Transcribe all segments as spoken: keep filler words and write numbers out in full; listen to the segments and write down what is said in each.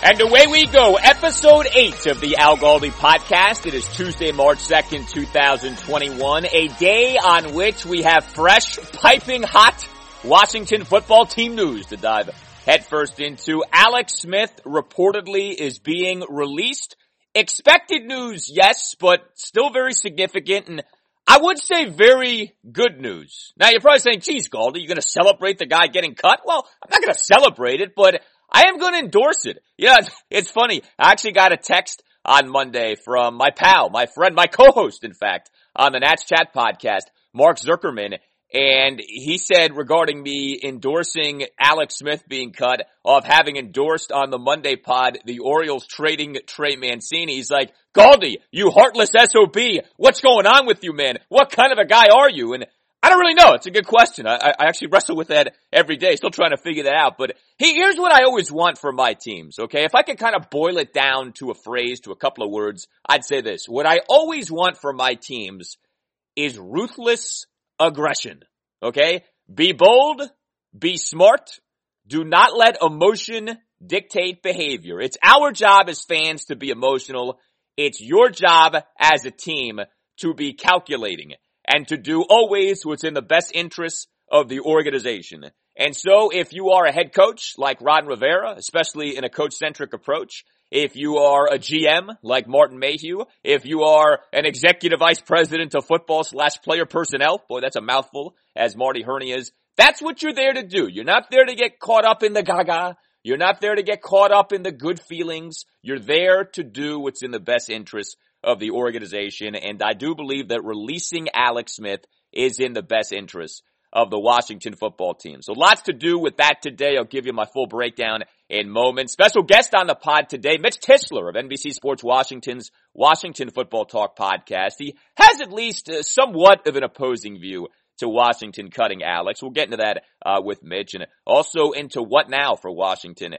And away we go, episode eight of the Al Galdi podcast. It is Tuesday, March second, two thousand twenty-one, a day on which we have fresh, piping hot Washington football team news to dive headfirst into. Alex Smith reportedly is being released. Expected news, yes, but still very significant, and I would say very good news. Now, you're probably saying, geez, Galdi, you're going to celebrate the guy getting cut? Well, I'm not going to celebrate it, but I am going to endorse it. Yeah, it's funny. I actually got a text on Monday from my pal, my friend, my co-host, in fact, on the Nats Chat podcast, Mark Zuckerman, and he said regarding me endorsing Alex Smith being cut, of having endorsed on the Monday pod the Orioles trading Trey Mancini, he's like, Galdi, you heartless S O B, what's going on with you, man? What kind of a guy are you? And I don't really know. It's a good question. I, I actually wrestle with that every day, still trying to figure that out. But he, here's what I always want for my teams, okay? If I could kind of boil it down to a phrase, to a couple of words, I'd say this. What I always want for my teams is ruthless aggression, okay? Be bold. Be smart. Do not let emotion dictate behavior. It's our job as fans to be emotional. It's your job as a team to be calculating and to do always what's in the best interests of the organization. And so if you are a head coach like Ron Rivera, especially in a coach-centric approach, if you are a G M like Martin Mayhew, if you are an executive vice president of football slash player personnel, boy, that's a mouthful, as Marty Herney is, that's what you're there to do. You're not there to get caught up in the gaga. You're not there to get caught up in the good feelings. You're there to do what's in the best interests of the organization, and I do believe that releasing Alex Smith is in the best interest of the Washington football team. So lots to do with that today. I'll give you my full breakdown in moments. Special guest on the pod today, Mitch Tischler of N B C Sports Washington's Washington Football Talk podcast. He has at least uh, somewhat of an opposing view to Washington cutting Alex. We'll get into that uh, with Mitch, and also into what now for Washington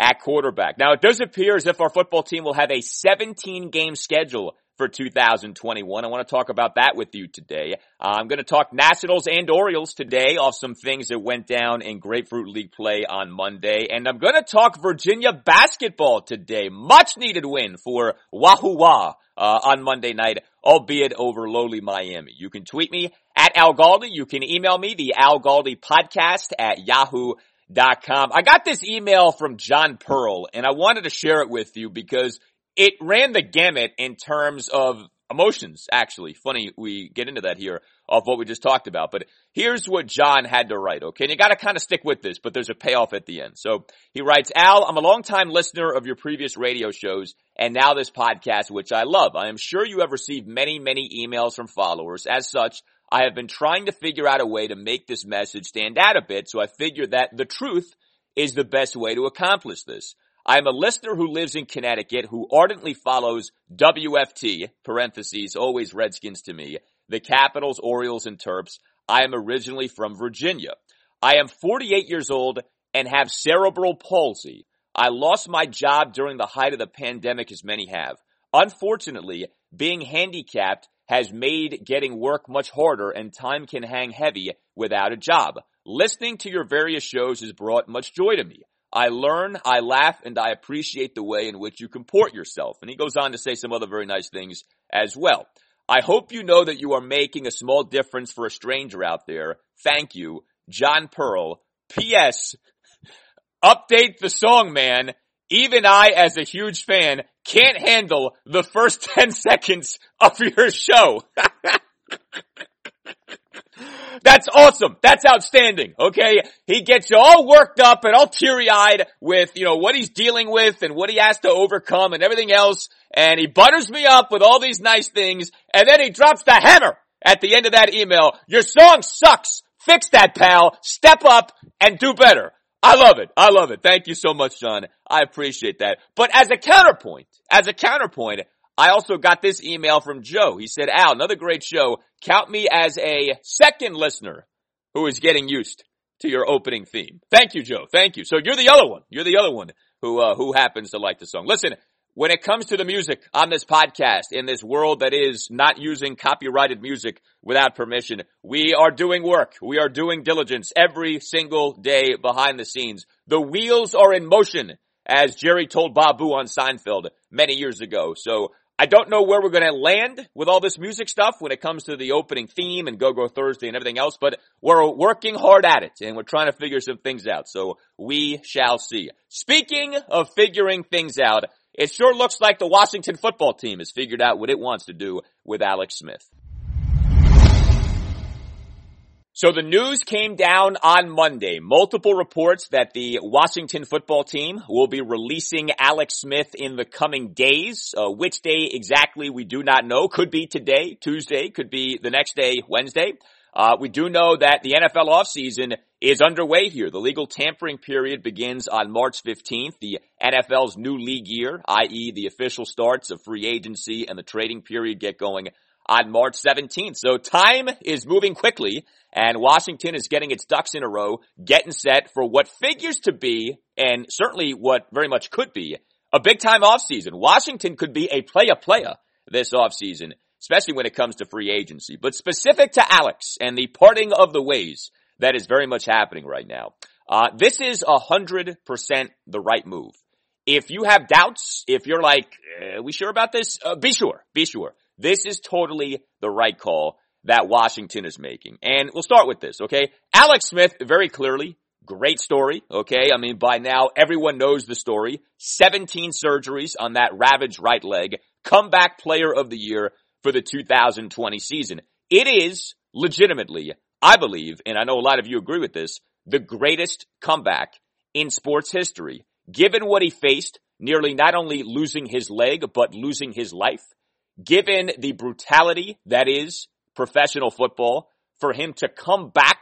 at quarterback. Now, it does appear as if our football team will have a seventeen game schedule for two thousand twenty-one. I want to talk about that with you today. Uh, I'm going to talk Nationals and Orioles today off some things that went down in Grapefruit League play on Monday. And I'm going to talk Virginia basketball today. Much needed win for Wahoo Wah uh, on Monday night, albeit over lowly Miami. You can tweet me at Al Galdi. You can email me, the Al Galdi podcast at yahoo dot com. Dot com. I got this email from John Pearl, and I wanted to share it with you because it ran the gamut in terms of emotions, actually. Funny we get into that here off what we just talked about. But here's what John had to write, okay? And you got to kind of stick with this, but there's a payoff at the end. So he writes, Al, I'm a longtime listener of your previous radio shows and now this podcast, which I love. I am sure you have received many, many emails from followers. As such, I have been trying to figure out a way to make this message stand out a bit, so I figure that the truth is the best way to accomplish this. I'm a listener who lives in Connecticut who ardently follows W F T, parentheses, always Redskins to me, the Capitals, Orioles, and Terps. I am originally from Virginia. I am forty-eight years old and have cerebral palsy. I lost my job during the height of the pandemic, as many have. Unfortunately, being handicapped has made getting work much harder, and time can hang heavy without a job. Listening to your various shows has brought much joy to me. I learn, I laugh, and I appreciate the way in which you comport yourself. And he goes on to say some other very nice things as well. I hope you know that you are making a small difference for a stranger out there. Thank you, John Pearl. P S. Update the song, man. Even I, as a huge fan, can't handle the first ten seconds of your show. That's awesome. That's outstanding. Okay. He gets you all worked up and all teary-eyed with, you know, what he's dealing with and what he has to overcome and everything else. And he butters me up with all these nice things. And then he drops the hammer at the end of that email. Your song sucks. Fix that, pal. Step up and do better. I love it. I love it. Thank you so much, John. I appreciate that. But as a counterpoint, as a counterpoint, I also got this email from Joe. He said, Al, another great show. Count me as a second listener who is getting used to your opening theme. Thank you, Joe. Thank you. So you're the other one. You're the other one who uh, who happens to like the song. Listen, when it comes to the music on this podcast, in this world that is not using copyrighted music without permission, we are doing work. We are doing diligence every single day behind the scenes. The wheels are in motion, as Jerry told Babu on Seinfeld many years ago. So I don't know where we're going to land with all this music stuff when it comes to the opening theme and Go Go Thursday and everything else, but we're working hard at it, and we're trying to figure some things out, so we shall see. Speaking of figuring things out, it sure looks like the Washington football team has figured out what it wants to do with Alex Smith. So the news came down on Monday. Multiple reports that the Washington football team will be releasing Alex Smith in the coming days. Uh, which day exactly, we do not know. Could be today, Tuesday. Could be the next day, Wednesday. Uh, we do know that the N F L offseason is underway here. The legal tampering period begins on March fifteenth. The N F L's new league year, that is the official starts of free agency and the trading period, get going on March seventeenth. So time is moving quickly, and Washington is getting its ducks in a row, getting set for what figures to be, and certainly what very much could be, a big-time offseason. Washington could be a playa-playa this offseason, especially when it comes to free agency. But specific to Alex and the parting of the ways, that is very much happening right now. Uh, this is one hundred percent the right move. If you have doubts, if you're like, are we sure about this? Uh, be sure, be sure. This is totally the right call that Washington is making. And we'll start with this, okay? Alex Smith, very clearly, great story, okay? I mean, by now, everyone knows the story. seventeen surgeries on that ravaged right leg. Comeback player of the year for the two thousand twenty season. It is legitimately, I believe, and I know a lot of you agree with this, the greatest comeback in sports history. Given what he faced, nearly not only losing his leg, but losing his life. Given the brutality that is professional football, for him to come back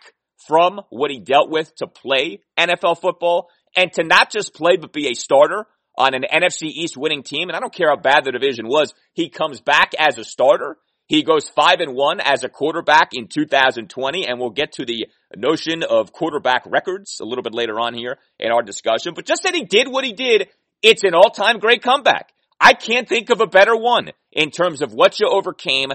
from what he dealt with to play N F L football, and to not just play but be a starter on an N F C East winning team, and I don't care how bad the division was, he comes back as a starter. He goes five and one as a quarterback in two thousand twenty, and we'll get to the notion of quarterback records a little bit later on here in our discussion. But just that he did what he did, it's an all-time great comeback. I can't think of a better one in terms of what you overcame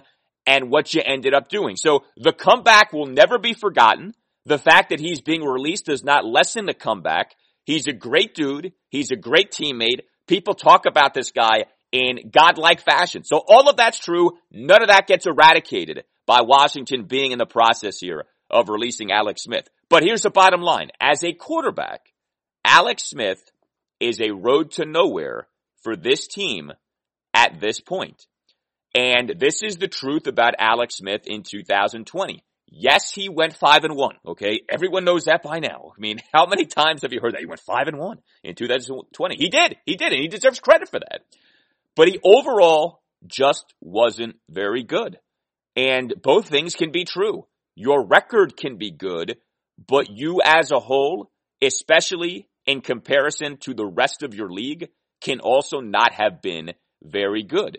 and what you ended up doing. So the comeback will never be forgotten. The fact that he's being released does not lessen the comeback. He's a great dude. He's a great teammate. People talk about this guy in godlike fashion. So all of that's true. None of that gets eradicated by Washington being in the process here of releasing Alex Smith. But here's the bottom line. As a quarterback, Alex Smith is a road to nowhere for this team at this point. And this is the truth about Alex Smith in two thousand twenty. Yes, he went five and one. Okay. Everyone knows that by now. I mean, how many times have you heard that? He went five and one in two thousand twenty. He did. He did. And he deserves credit for that. But he overall just wasn't very good. And both things can be true. Your record can be good, but you as a whole, especially in comparison to the rest of your league, can also not have been very good.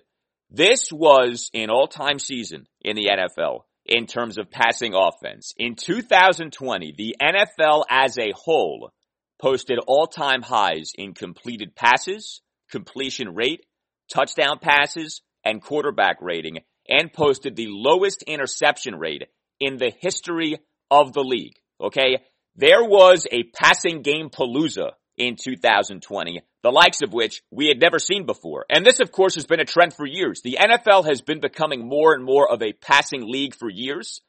This was an all-time season in the N F L in terms of passing offense. In two thousand twenty, the N F L as a whole posted all-time highs in completed passes, completion rate, touchdown passes, and quarterback rating, and posted the lowest interception rate in the history of the league. Okay? There was a passing game palooza in two thousand twenty, the likes of which we had never seen before. And this, of course, has been a trend for years. The N F L has been becoming more and more of a passing league for years.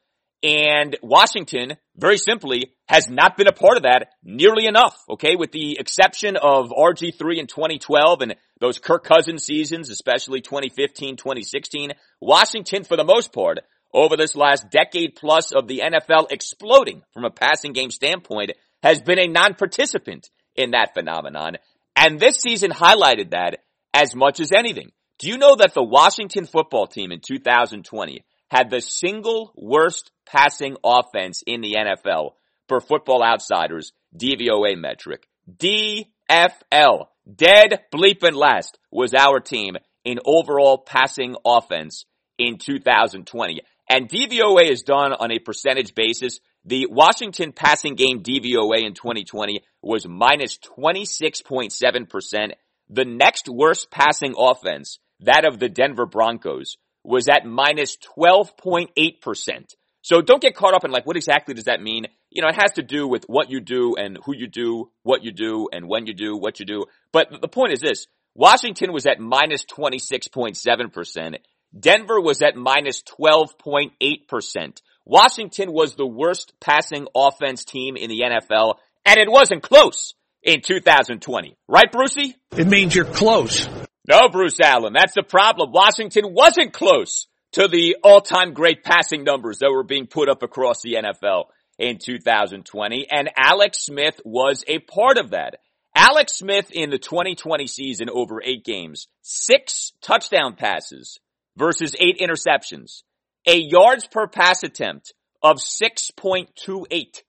And Washington, very simply, has not been a part of that nearly enough, okay? With the exception of R G three in twenty twelve and those Kirk Cousins seasons, especially twenty fifteen, twenty sixteen, Washington, for the most part, over this last decade plus of the N F L exploding from a passing game standpoint, has been a non-participant in that phenomenon. And this season highlighted that as much as anything. Do you know that the Washington football team in two thousand twenty had the single worst passing offense in the N F L per Football Outsiders D V O A metric? D F L, dead bleeping last, was our team in overall passing offense in two thousand twenty. And D V O A is done on a percentage basis. The Washington passing game D V O A in twenty twenty was minus twenty-six point seven percent. The next worst passing offense, that of the Denver Broncos, was at minus twelve point eight percent. So don't get caught up in like, what exactly does that mean? You know, it has to do with what you do and who you do, what you do and when you do, what you do. But the point is this, Washington was at minus twenty-six point seven percent. Denver was at minus twelve point eight percent. Washington was the worst passing offense team in the N F L, and it wasn't close in two thousand twenty. Right, Brucey? It means you're close. No, Bruce Allen, that's the problem. Washington wasn't close to the all-time great passing numbers that were being put up across the N F L in two thousand twenty, and Alex Smith was a part of that. Alex Smith in the twenty twenty season over eight games, six touchdown passes versus eight interceptions, a yards per pass attempt of six point two eight,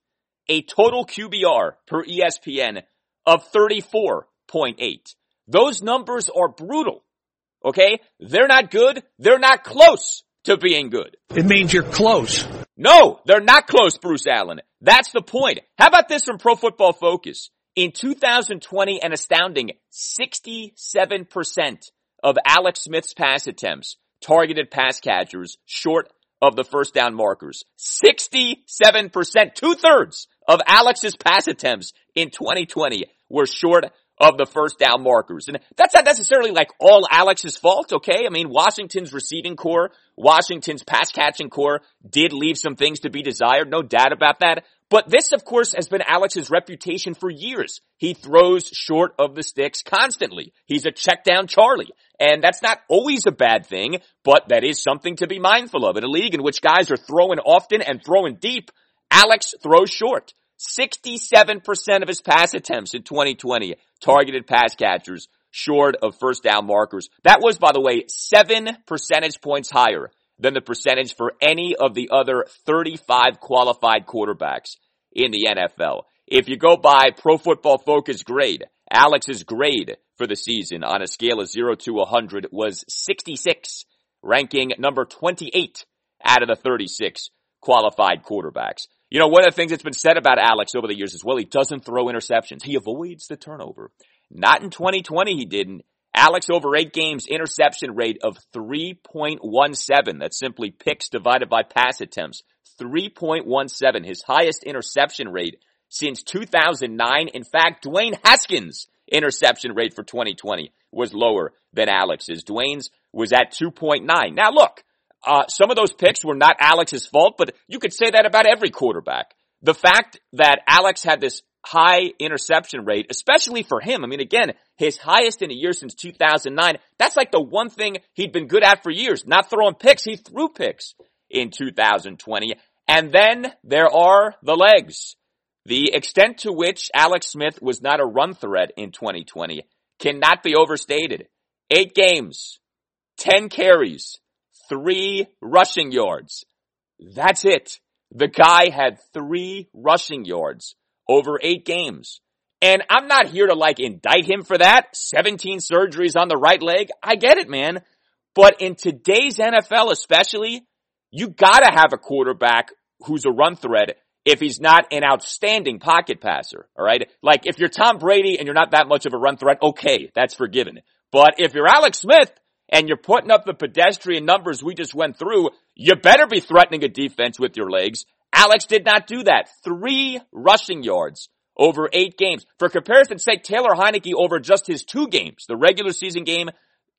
a total Q B R per E S P N of thirty-four point eight. Those numbers are brutal, okay? They're not good. They're not close to being good. It means you're close. No, they're not close, Bruce Allen. That's the point. How about this from Pro Football Focus? In two thousand twenty, an astounding sixty-seven percent of Alex Smith's pass attempts targeted pass catchers short of the first down markers. sixty-seven percent, two-thirds of Alex's pass attempts in twenty twenty were short of the first down markers. And that's not necessarily like all Alex's fault, okay? I mean, Washington's receiving core, Washington's pass catching core did leave some things to be desired, no doubt about that. But this, of course, has been Alex's reputation for years. He throws short of the sticks constantly. He's a check down Charlie. And that's not always a bad thing, but that is something to be mindful of. In a league in which guys are throwing often and throwing deep, Alex throws short. sixty-seven percent of his pass attempts in twenty twenty targeted pass catchers short of first down markers. That was, by the way, seven percentage points higher than the percentage for any of the other thirty-five qualified quarterbacks in the N F L. If you go by Pro Football Focus grade, Alex's grade for the season on a scale of zero to one hundred was sixty-six, ranking number twenty-eight out of the thirty-six qualified quarterbacks. You know, one of the things that's been said about Alex over the years is, well, he doesn't throw interceptions. He avoids the turnover. Not in twenty twenty, he didn't. Alex over eight games, interception rate of three point one seven. That's simply picks divided by pass attempts. three point one seven, his highest interception rate since two thousand nine. In fact, Dwayne Haskins' interception rate for twenty twenty was lower than Alex's. Dwayne's was at two point nine. Now look, uh, some of those picks were not Alex's fault, but you could say that about every quarterback. The fact that Alex had this high interception rate, especially for him. I mean, again, his highest in a year since two thousand nine. That's like the one thing he'd been good at for years, not throwing picks. He threw picks in two thousand twenty. And then there are the legs. The extent to which Alex Smith was not a run threat in twenty twenty cannot be overstated. Eight games, ten carries, three rushing yards. That's it. The guy had three rushing yards over eight games. And I'm not here to like indict him for that. seventeen surgeries on the right leg. I get it, man. But in today's N F L especially, you gotta have a quarterback who's a run threat if he's not an outstanding pocket passer, all right? Like, if you're Tom Brady and you're not that much of a run threat, okay, that's forgiven. But if you're Alex Smith and you're putting up the pedestrian numbers we just went through, you better be threatening a defense with your legs. Alex did not do that. Three rushing yards over eight games. For comparison's sake, Taylor Heineke over just his two games, the regular season game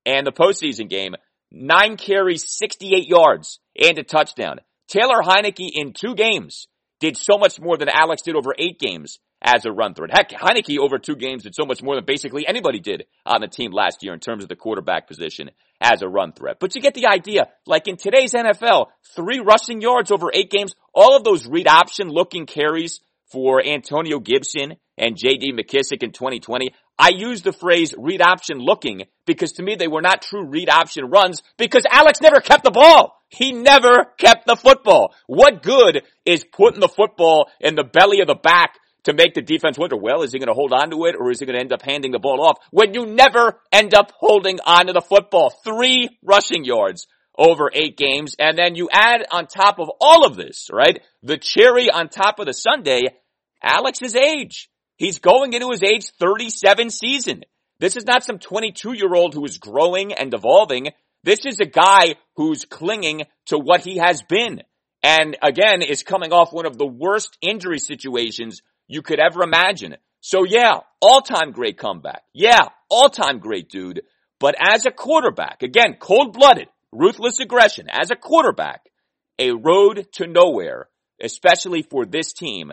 and the postseason game, nine carries, sixty-eight yards, and a touchdown. Taylor Heineke in two games did so much more than Alex did over eight games as a run threat. Heck, Heineke over two games did so much more than basically anybody did on the team last year in terms of the quarterback position as a run threat. But you get the idea. Like in today's N F L, three rushing yards over eight games, all of those read option looking carries for Antonio Gibson and J D McKissick in twenty twenty. I use the phrase read option looking because to me they were not true read option runs because Alex never kept the ball. He never kept the football. What good is putting the football in the belly of the back to make the defense wonder, well, is he going to hold on to it or is he going to end up handing the ball off when you never end up holding on to the football? Three rushing yards over eight games. And then you add on top of all of this, right, the cherry on top of the sundae, Alex's age. He's going into his age thirty-seven season. This is not some twenty-two-year-old who is growing and evolving. This is a guy who's clinging to what he has been and, again, is coming off one of the worst injury situations you could ever imagine. So yeah, all-time great comeback. Yeah, all-time great dude. But as a quarterback, again, cold-blooded, ruthless aggression. As a quarterback, a road to nowhere, especially for this team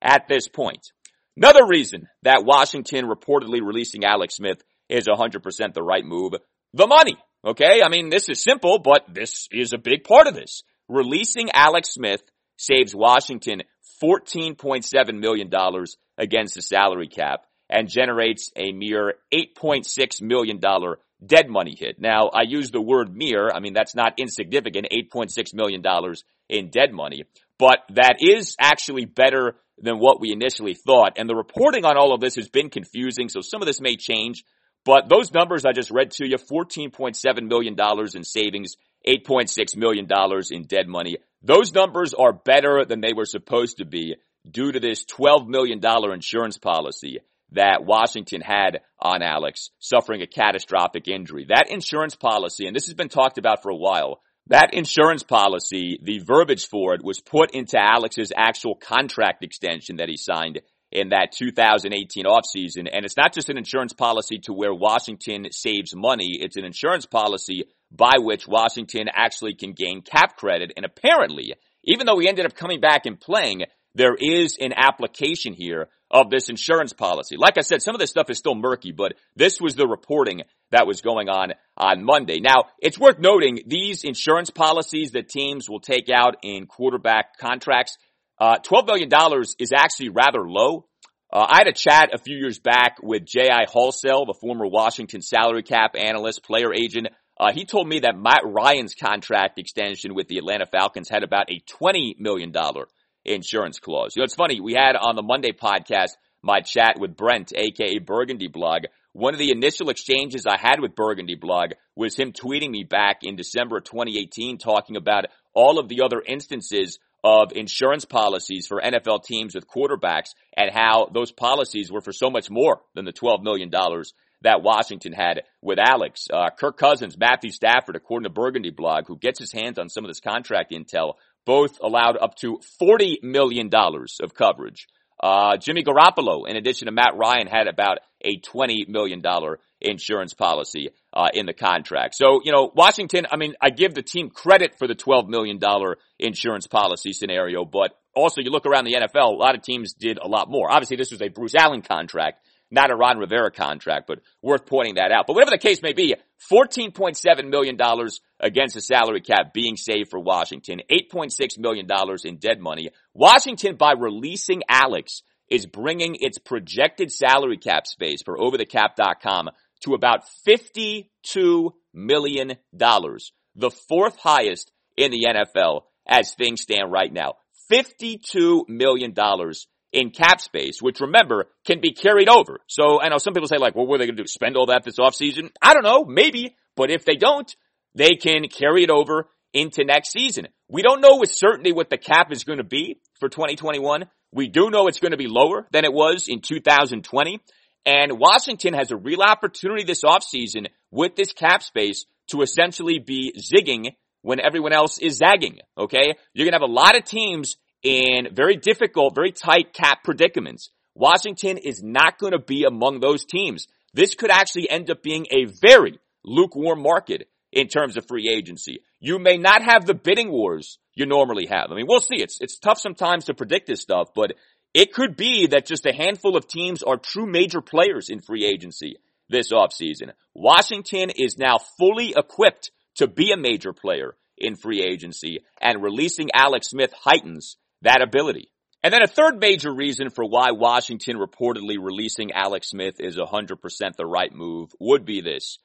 at this point. Another reason that Washington reportedly releasing Alex Smith is one hundred percent the right move, the money. Okay, I mean, this is simple, but this is a big part of this. Releasing Alex Smith saves Washington fourteen point seven million dollars against the salary cap and generates a mere eight point six million dollars dead money hit. Now, I use the word mere. I mean, that's not insignificant, eight point six million dollars in dead money. But that is actually better than what we initially thought. And the reporting on all of this has been confusing, so some of this may change. But those numbers I just read to you, fourteen point seven million dollars in savings, eight point six million dollars in dead money. Those numbers are better than they were supposed to be due to this twelve million dollars insurance policy that Washington had on Alex suffering a catastrophic injury. That insurance policy, and this has been talked about for a while, that insurance policy, the verbiage for it was put into Alex's actual contract extension that he signed in that two thousand eighteen offseason. And it's not just an insurance policy to where Washington saves money. It's an insurance policy by which Washington actually can gain cap credit. And apparently, even though he ended up coming back and playing, there is an application here of this insurance policy. Like I said, some of this stuff is still murky, but this was the reporting that was going on on Monday. Now, it's worth noting these insurance policies that teams will take out in quarterback contracts, Uh, twelve million dollars is actually rather low. Uh, I had a chat a few years back with J I Halsell, the former Washington salary cap analyst, player agent. Uh, he told me that Matt Ryan's contract extension with the Atlanta Falcons had about a twenty million dollars insurance clause. You know, it's funny. We had on the Monday podcast my chat with Brent, aka Burgundy Blog. One of the initial exchanges I had with Burgundy Blog was him tweeting me back in December twenty eighteen talking about all of the other instances of insurance policies for N F L teams with quarterbacks and how those policies were for so much more than the twelve million dollars that Washington had with Alex. Uh, Kirk Cousins, Matthew Stafford, according to Burgundy Blog, who gets his hands on some of this contract intel, both allowed up to forty million dollars of coverage. Uh, Jimmy Garoppolo, in addition to Matt Ryan, had about a twenty million dollars insurance policy uh, in the contract. So, you know, Washington, I mean, I give the team credit for the twelve million dollars insurance policy scenario, but also, you look around the N F L, a lot of teams did a lot more. Obviously, this was a Bruce Allen contract, not a Ron Rivera contract, but worth pointing that out. But whatever the case may be, fourteen point seven million dollars against the salary cap being saved for Washington, eight point six million dollars in dead money. Washington, by releasing Alex, is bringing its projected salary cap space for over the cap dot com to about fifty-two million dollars, the fourth highest in the N F L as things stand right now. fifty-two million dollars in cap space, which, remember, can be carried over. So I know some people say, like, well, what are they going to do, spend all that this offseason? I don't know, maybe. But if they don't, they can carry it over into next season. We don't know with certainty what the cap is going to be for twenty twenty-one. We do know it's going to be lower than it was in two thousand twenty. And Washington has a real opportunity this offseason with this cap space to essentially be zigging when everyone else is zagging, okay? You're going to have a lot of teams in very difficult, very tight cap predicaments. Washington is not going to be among those teams. This could actually end up being a very lukewarm market in terms of free agency. You may not have the bidding wars you normally have. I mean, we'll see. It's, it's tough sometimes to predict this stuff, but it could be that just a handful of teams are true major players in free agency this offseason. Washington is now fully equipped to be a major player in free agency, and releasing Alex Smith heightens that ability. And then a third major reason for why Washington reportedly releasing Alex Smith is one hundred percent the right move would be this.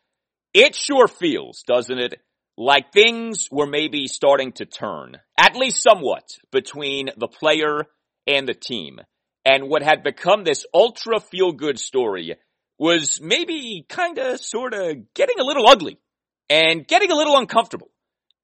It sure feels, doesn't it, like things were maybe starting to turn, at least somewhat, between the player and the team. And what had become this ultra feel-good story was maybe kinda sorta getting a little ugly and getting a little uncomfortable.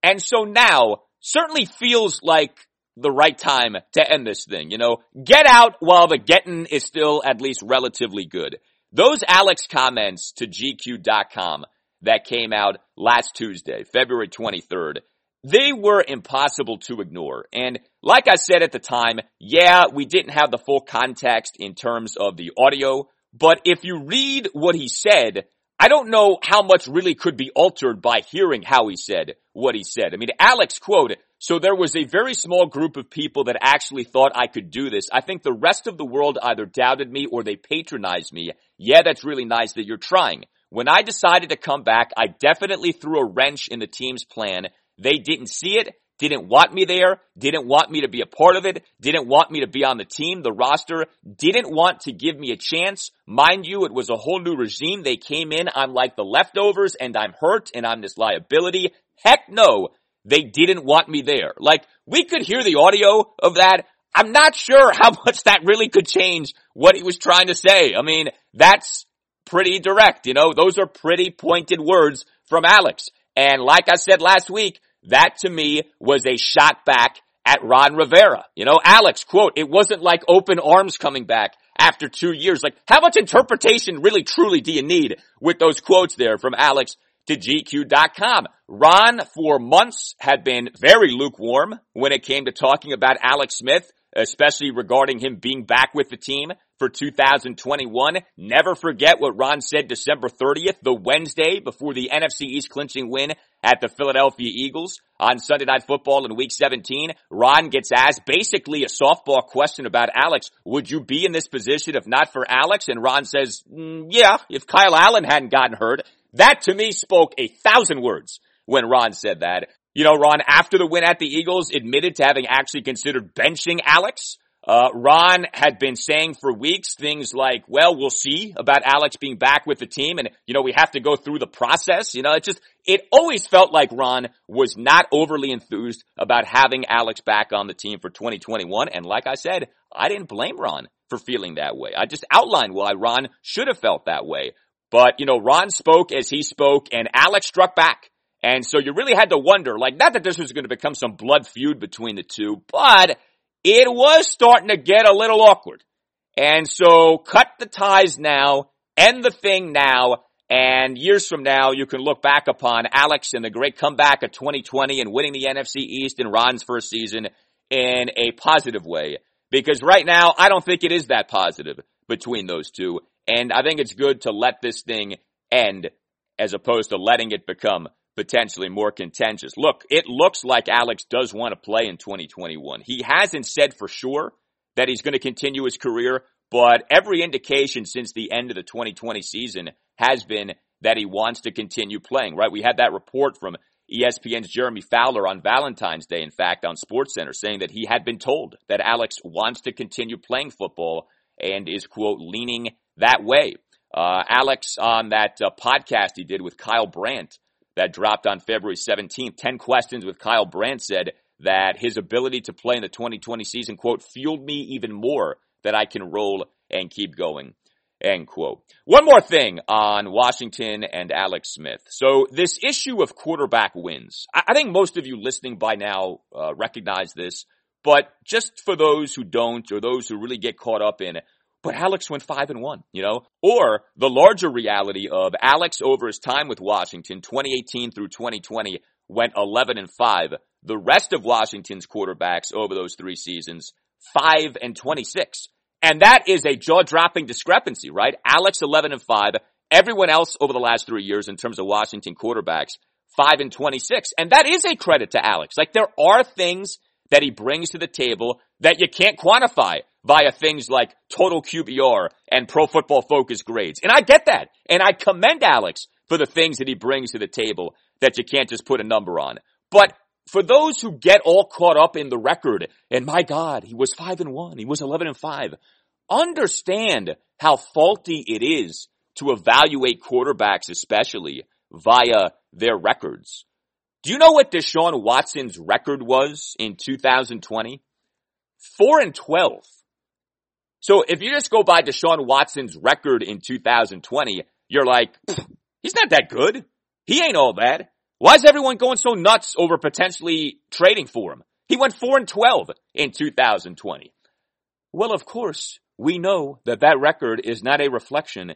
And so now certainly feels like the right time to end this thing, you know? Get out while the getting is still at least relatively good. Those Alex comments to G Q dot com that came out last Tuesday, February twenty-third, they were impossible to ignore. And like I said at the time, yeah, we didn't have the full context in terms of the audio, but if you read what he said, I don't know how much really could be altered by hearing how he said what he said. I mean, Alex, quote, "So there was a very small group of people that actually thought I could do this. I think the rest of the world either doubted me or they patronized me. Yeah, that's really nice that you're trying. When I decided to come back, I definitely threw a wrench in the team's plan. They didn't see it, didn't want me there, didn't want me to be a part of it, didn't want me to be on the team, the roster, didn't want to give me a chance. Mind you, it was a whole new regime. They came in, I'm like the leftovers, and I'm hurt, and I'm this liability. Heck no, they didn't want me there." Like, we could hear the audio of that. I'm not sure how much that really could change what he was trying to say. I mean, that's pretty direct, you know? Those are pretty pointed words from Alex. And like I said last week, that to me was a shot back at Ron Rivera. You know, Alex, quote, "It wasn't like open arms coming back after two years. Like, how much interpretation really truly do you need with those quotes there from Alex to G Q dot com? Ron, for months, had been very lukewarm when it came to talking about Alex Smith, especially regarding him being back with the team for two thousand twenty-one. Never forget what Ron said December thirtieth, the Wednesday before the N F C East clinching win at the Philadelphia Eagles on Sunday Night Football in Week seventeen. Ron gets asked basically a softball question about Alex. Would you be in this position if not for Alex? And Ron says, mm, yeah, if Kyle Allen hadn't gotten hurt. That to me spoke a thousand words when Ron said that. You know, Ron, after the win at the Eagles, admitted to having actually considered benching Alex. Uh, Ron had been saying for weeks things like, well, we'll see about Alex being back with the team. And, you know, we have to go through the process. You know, it just, it always felt like Ron was not overly enthused about having Alex back on the team for twenty twenty-one. And like I said, I didn't blame Ron for feeling that way. I just outlined why Ron should have felt that way. But, you know, Ron spoke as he spoke and Alex struck back. And so you really had to wonder, like, not that this was going to become some blood feud between the two, but it was starting to get a little awkward. And so cut the ties now, end the thing now, and years from now you can look back upon Alex and the great comeback of twenty twenty and winning the N F C East in Ron's first season in a positive way. Because right now, I don't think it is that positive between those two. And I think it's good to let this thing end as opposed to letting it become potentially more contentious. Look, it looks like Alex does want to play in twenty twenty-one. He hasn't said for sure that he's going to continue his career, but every indication since the end of the twenty twenty season has been that he wants to continue playing, right? We had that report from E S P N's Jeremy Fowler on Valentine's Day, in fact, on SportsCenter, saying that he had been told that Alex wants to continue playing football and is, quote, leaning that way. Uh, Alex, on that uh, podcast he did with Kyle Brandt that dropped on February seventeenth, ten questions with Kyle Brandt, said that his ability to play in the twenty twenty season, quote, fueled me even more that I can roll and keep going, end quote. One more thing on Washington and Alex Smith. So this issue of quarterback wins, I, I think most of you listening by now uh, recognize this, but just for those who don't or those who really get caught up in, but Alex went five and one, you know, or the larger reality of Alex over his time with Washington, twenty eighteen through twenty twenty, went eleven and five. The rest of Washington's quarterbacks over those three seasons, five and twenty-six. And that is a jaw-dropping discrepancy, right? Alex eleven and five, everyone else over the last three years in terms of Washington quarterbacks, five and twenty-six. And that is a credit to Alex. Like, there are things that he brings to the table that you can't quantify via things like total Q B R and Pro Football Focus grades. And I get that. And I commend Alex for the things that he brings to the table that you can't just put a number on. But for those who get all caught up in the record, and my God, he was five and one, he was eleven and five, understand how faulty it is to evaluate quarterbacks, especially via their records. Do you know what Deshaun Watson's record was in two thousand twenty? Four and twelve. So if you just go by Deshaun Watson's record in two thousand twenty, you're like, he's not that good. He ain't all bad. Why is everyone going so nuts over potentially trading for him? He went four and twelve in two thousand twenty. Well, of course, we know that that record is not a reflection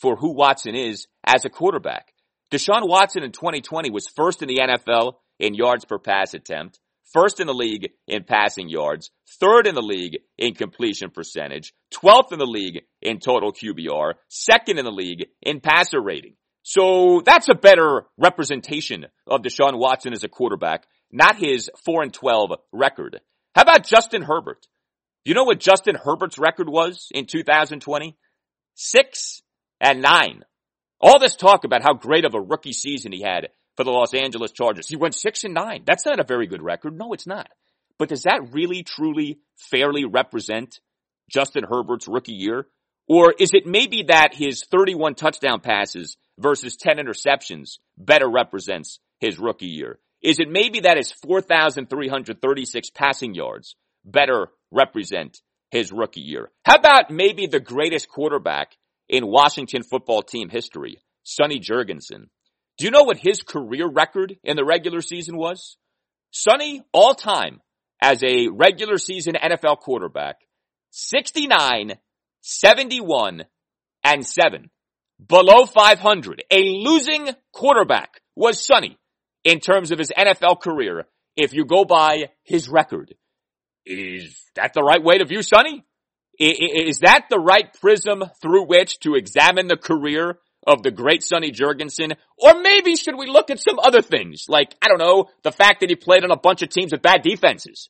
for who Watson is as a quarterback. Deshaun Watson in twenty twenty was first in the N F L in yards per pass attempt, first in the league in passing yards, third in the league in completion percentage, twelfth in the league in total Q B R, second in the league in passer rating. So that's a better representation of Deshaun Watson as a quarterback, not his four and twelve record. How about Justin Herbert? You know what Justin Herbert's record was in two thousand twenty? six and nine. All this talk about how great of a rookie season he had for the Los Angeles Chargers. He went six and nine. That's not a very good record. No, it's not. But does that really, truly, fairly represent Justin Herbert's rookie year? Or is it maybe that his thirty-one touchdown passes versus ten interceptions better represents his rookie year? Is it maybe that his four thousand three hundred thirty-six passing yards better represent his rookie year? How about maybe the greatest quarterback in Washington football team history, Sonny Jurgensen? Do you know what his career record in the regular season was? Sonny, all time, as a regular season N F L quarterback, sixty-nine, seventy-one, and seven. Below five hundred. A losing quarterback was Sonny in terms of his N F L career if you go by his record. Is that the right way to view Sonny? Is that the right prism through which to examine the career of the great Sonny Jurgensen? Or maybe should we look at some other things? Like, I don't know, the fact that he played on a bunch of teams with bad defenses.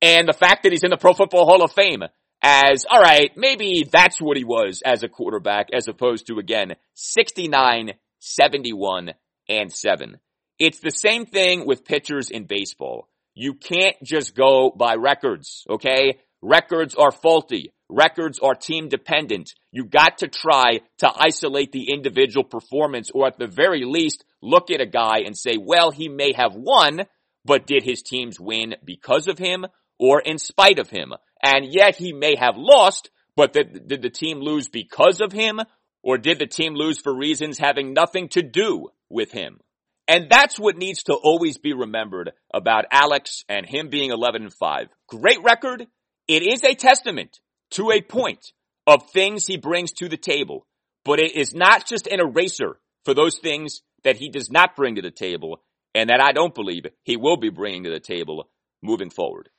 And the fact that he's in the Pro Football Hall of Fame. As, all right, maybe that's what he was as a quarterback, as opposed to, again, sixty-nine, seventy-one, and seven. It's the same thing with pitchers in baseball. You can't just go by records, okay? Records are faulty. Records are team dependent. You got to try to isolate the individual performance, or at the very least, look at a guy and say, well, he may have won, but did his teams win because of him or in spite of him? And yet he may have lost, but the, did the team lose because of him? Or did the team lose for reasons having nothing to do with him? And that's what needs to always be remembered about Alex and him being eleven and five. Great record. It is a testament to a point of things he brings to the table. But it is not just an eraser for those things that he does not bring to the table and that I don't believe he will be bringing to the table moving forward.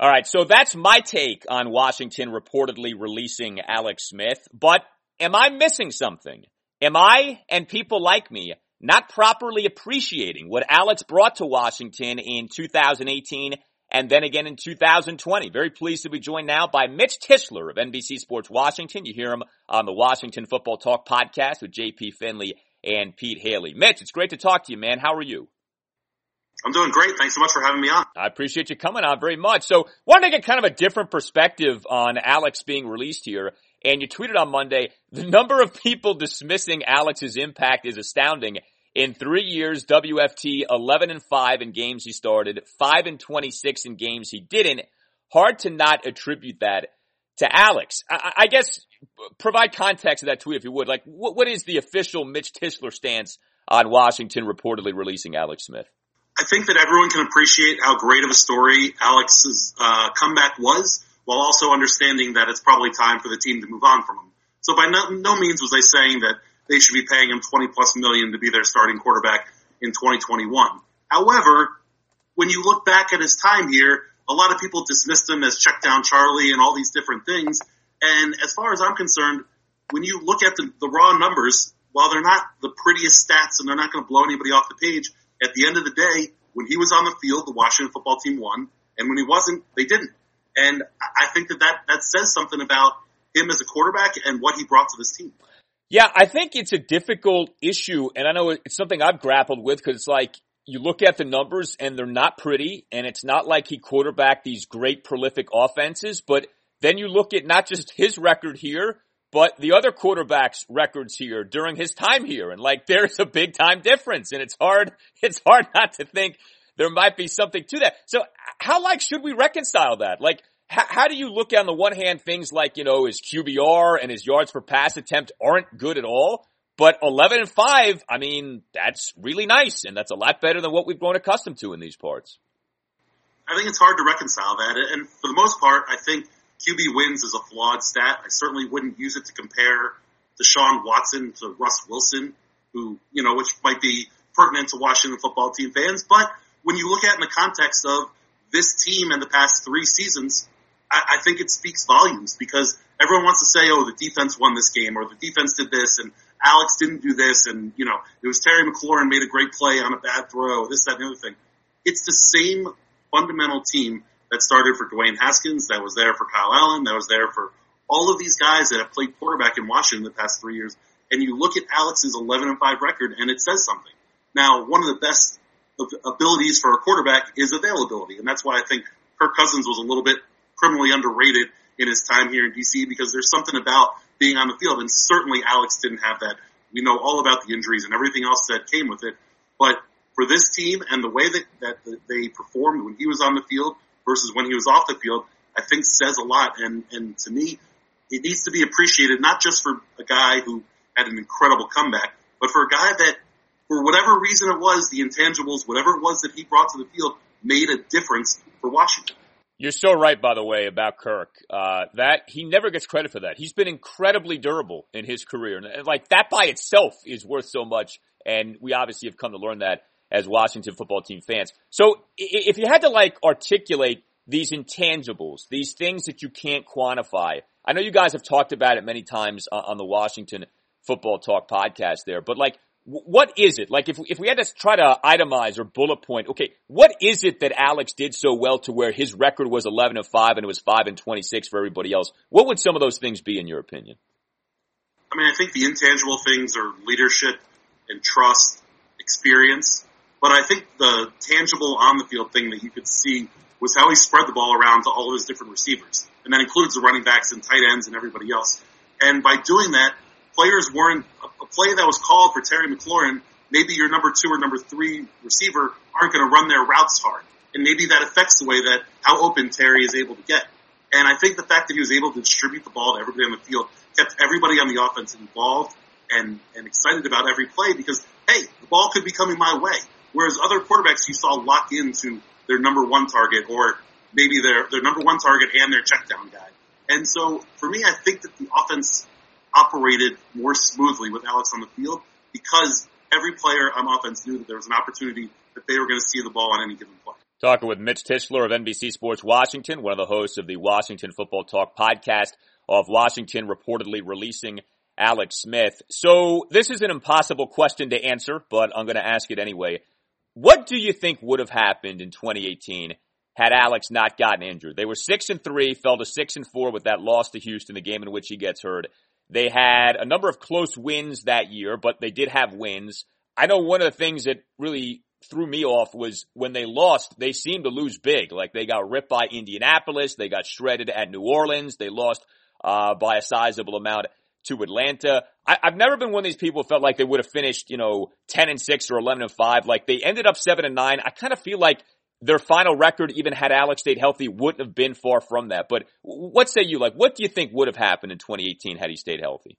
All right, so that's my take on Washington reportedly releasing Alex Smith, but am I missing something? Am I and people like me not properly appreciating what Alex brought to Washington in two thousand eighteen and then again in two thousand twenty? Very pleased to be joined now by Mitch Tischler of N B C Sports Washington. You hear him on the Washington Football Talk podcast with J P Finley and Pete Haley. Mitch, it's great to talk to you, man. How are you? I'm doing great. Thanks so much for having me on. I appreciate you coming on very much. So, wanted to get kind of a different perspective on Alex being released here. And you tweeted on Monday, the number of people dismissing Alex's impact is astounding. In three years, W F T eleven and five in games he started, five and twenty-six in games he didn't. Hard to not attribute that to Alex. I, I guess provide context to that tweet if you would. Like, what, what is the official Mitch Tischler stance on Washington reportedly releasing Alex Smith? I think that everyone can appreciate how great of a story Alex's uh, comeback was, while also understanding that it's probably time for the team to move on from him. So by no, no means was I saying that they should be paying him twenty plus million to be their starting quarterback in twenty twenty-one. However, when you look back at his time here, a lot of people dismissed him as check down Charlie and all these different things. And as far as I'm concerned, when you look at the, the raw numbers, while they're not the prettiest stats and they're not going to blow anybody off the page, at the end of the day, when he was on the field, the Washington football team won, and when he wasn't, they didn't. And I think that that, that says something about him as a quarterback and what he brought to this team. Yeah, I think it's a difficult issue, and I know it's something I've grappled with because, like, you look at the numbers and they're not pretty, and it's not like he quarterbacked these great prolific offenses, but then you look at not just his record here, but the other quarterback's records here during his time here. And like, there's a big time difference, and it's hard, it's hard not to think there might be something to that. So how, like, should we reconcile that? Like, how, how do you look at, on the one hand, things like, you know, his Q B R and his yards per pass attempt aren't good at all, but eleven and five, I mean, that's really nice. And that's a lot better than what we've grown accustomed to in these parts. I think it's hard to reconcile that. And for the most part, I think Q B wins is a flawed stat. I certainly wouldn't use it to compare Deshaun Watson to Russ Wilson, who, you know, which might be pertinent to Washington football team fans. But when you look at it in the context of this team and the past three seasons, I, I think it speaks volumes, because everyone wants to say, oh, the defense won this game, or the defense did this, and Alex didn't do this, and, you know, it was Terry McLaurin made a great play on a bad throw, this, that, and the other thing. It's the same fundamental team that started for Dwayne Haskins, that was there for Kyle Allen, that was there for all of these guys that have played quarterback in Washington the past three years. And you look at Alex's eleven and five record, and it says something. Now, one of the best abilities for a quarterback is availability, and that's why I think Kirk Cousins was a little bit criminally underrated in his time here in D C, because there's something about being on the field, and certainly Alex didn't have that. We know all about the injuries and everything else that came with it, but for this team and the way that, that they performed when he was on the field versus when he was off the field, I think says a lot. And, and to me, it needs to be appreciated, not just for a guy who had an incredible comeback, but for a guy that, for whatever reason it was, the intangibles, whatever it was that he brought to the field, made a difference for Washington. You're so right, by the way, about Kirk. Uh, that he never gets credit for that. He's been incredibly durable in his career. And like, that by itself is worth so much. And we obviously have come to learn that as Washington football team fans. So if you had to, like, articulate these intangibles, these things that you can't quantify, I know you guys have talked about it many times on the Washington Football Talk podcast there, but, like, what is it? Like, if if we had to try to itemize or bullet point, okay, what is it that Alex did so well to where his record was eleven and five and it was five and twenty-six for everybody else? What would some of those things be in your opinion? I mean, I think the intangible things are leadership and trust, experience. But I think the tangible on-the-field thing that you could see was how he spread the ball around to all of his different receivers. And that includes the running backs and tight ends and everybody else. And by doing that, players weren't – a play that was called for Terry McLaurin, maybe your number two or number three receiver aren't going to run their routes hard. And maybe that affects the way that – how open Terry is able to get. And I think the fact that he was able to distribute the ball to everybody on the field kept everybody on the offense involved and, and excited about every play because, hey, the ball could be coming my way. Whereas other quarterbacks you saw lock into their number one target or maybe their, their number one target and their check down guy. And so for me, I think that the offense operated more smoothly with Alex on the field because every player on offense knew that there was an opportunity that they were going to see the ball on any given play. Talking with Mitch Tischler of N B C Sports Washington, one of the hosts of the Washington Football Talk podcast, of Washington reportedly releasing Alex Smith. So this is an impossible question to answer, but I'm going to ask it anyway. What do you think would have happened in twenty eighteen had Alex not gotten injured? They were six and three, fell to six and four with that loss to Houston, the game in which he gets hurt. They had a number of close wins that year, but they did have wins. I know one of the things that really threw me off was when they lost, they seemed to lose big. Like, they got ripped by Indianapolis. They got shredded at New Orleans. They lost uh by a sizable amount to Atlanta. I, I've never been one of these people who felt like they would have finished, you know, ten and six or eleven and five. Like, they ended up seven and nine. I kind of feel like their final record, even had Alex stayed healthy, wouldn't have been far from that. But what say you? Like, what do you think would have happened in twenty eighteen had he stayed healthy?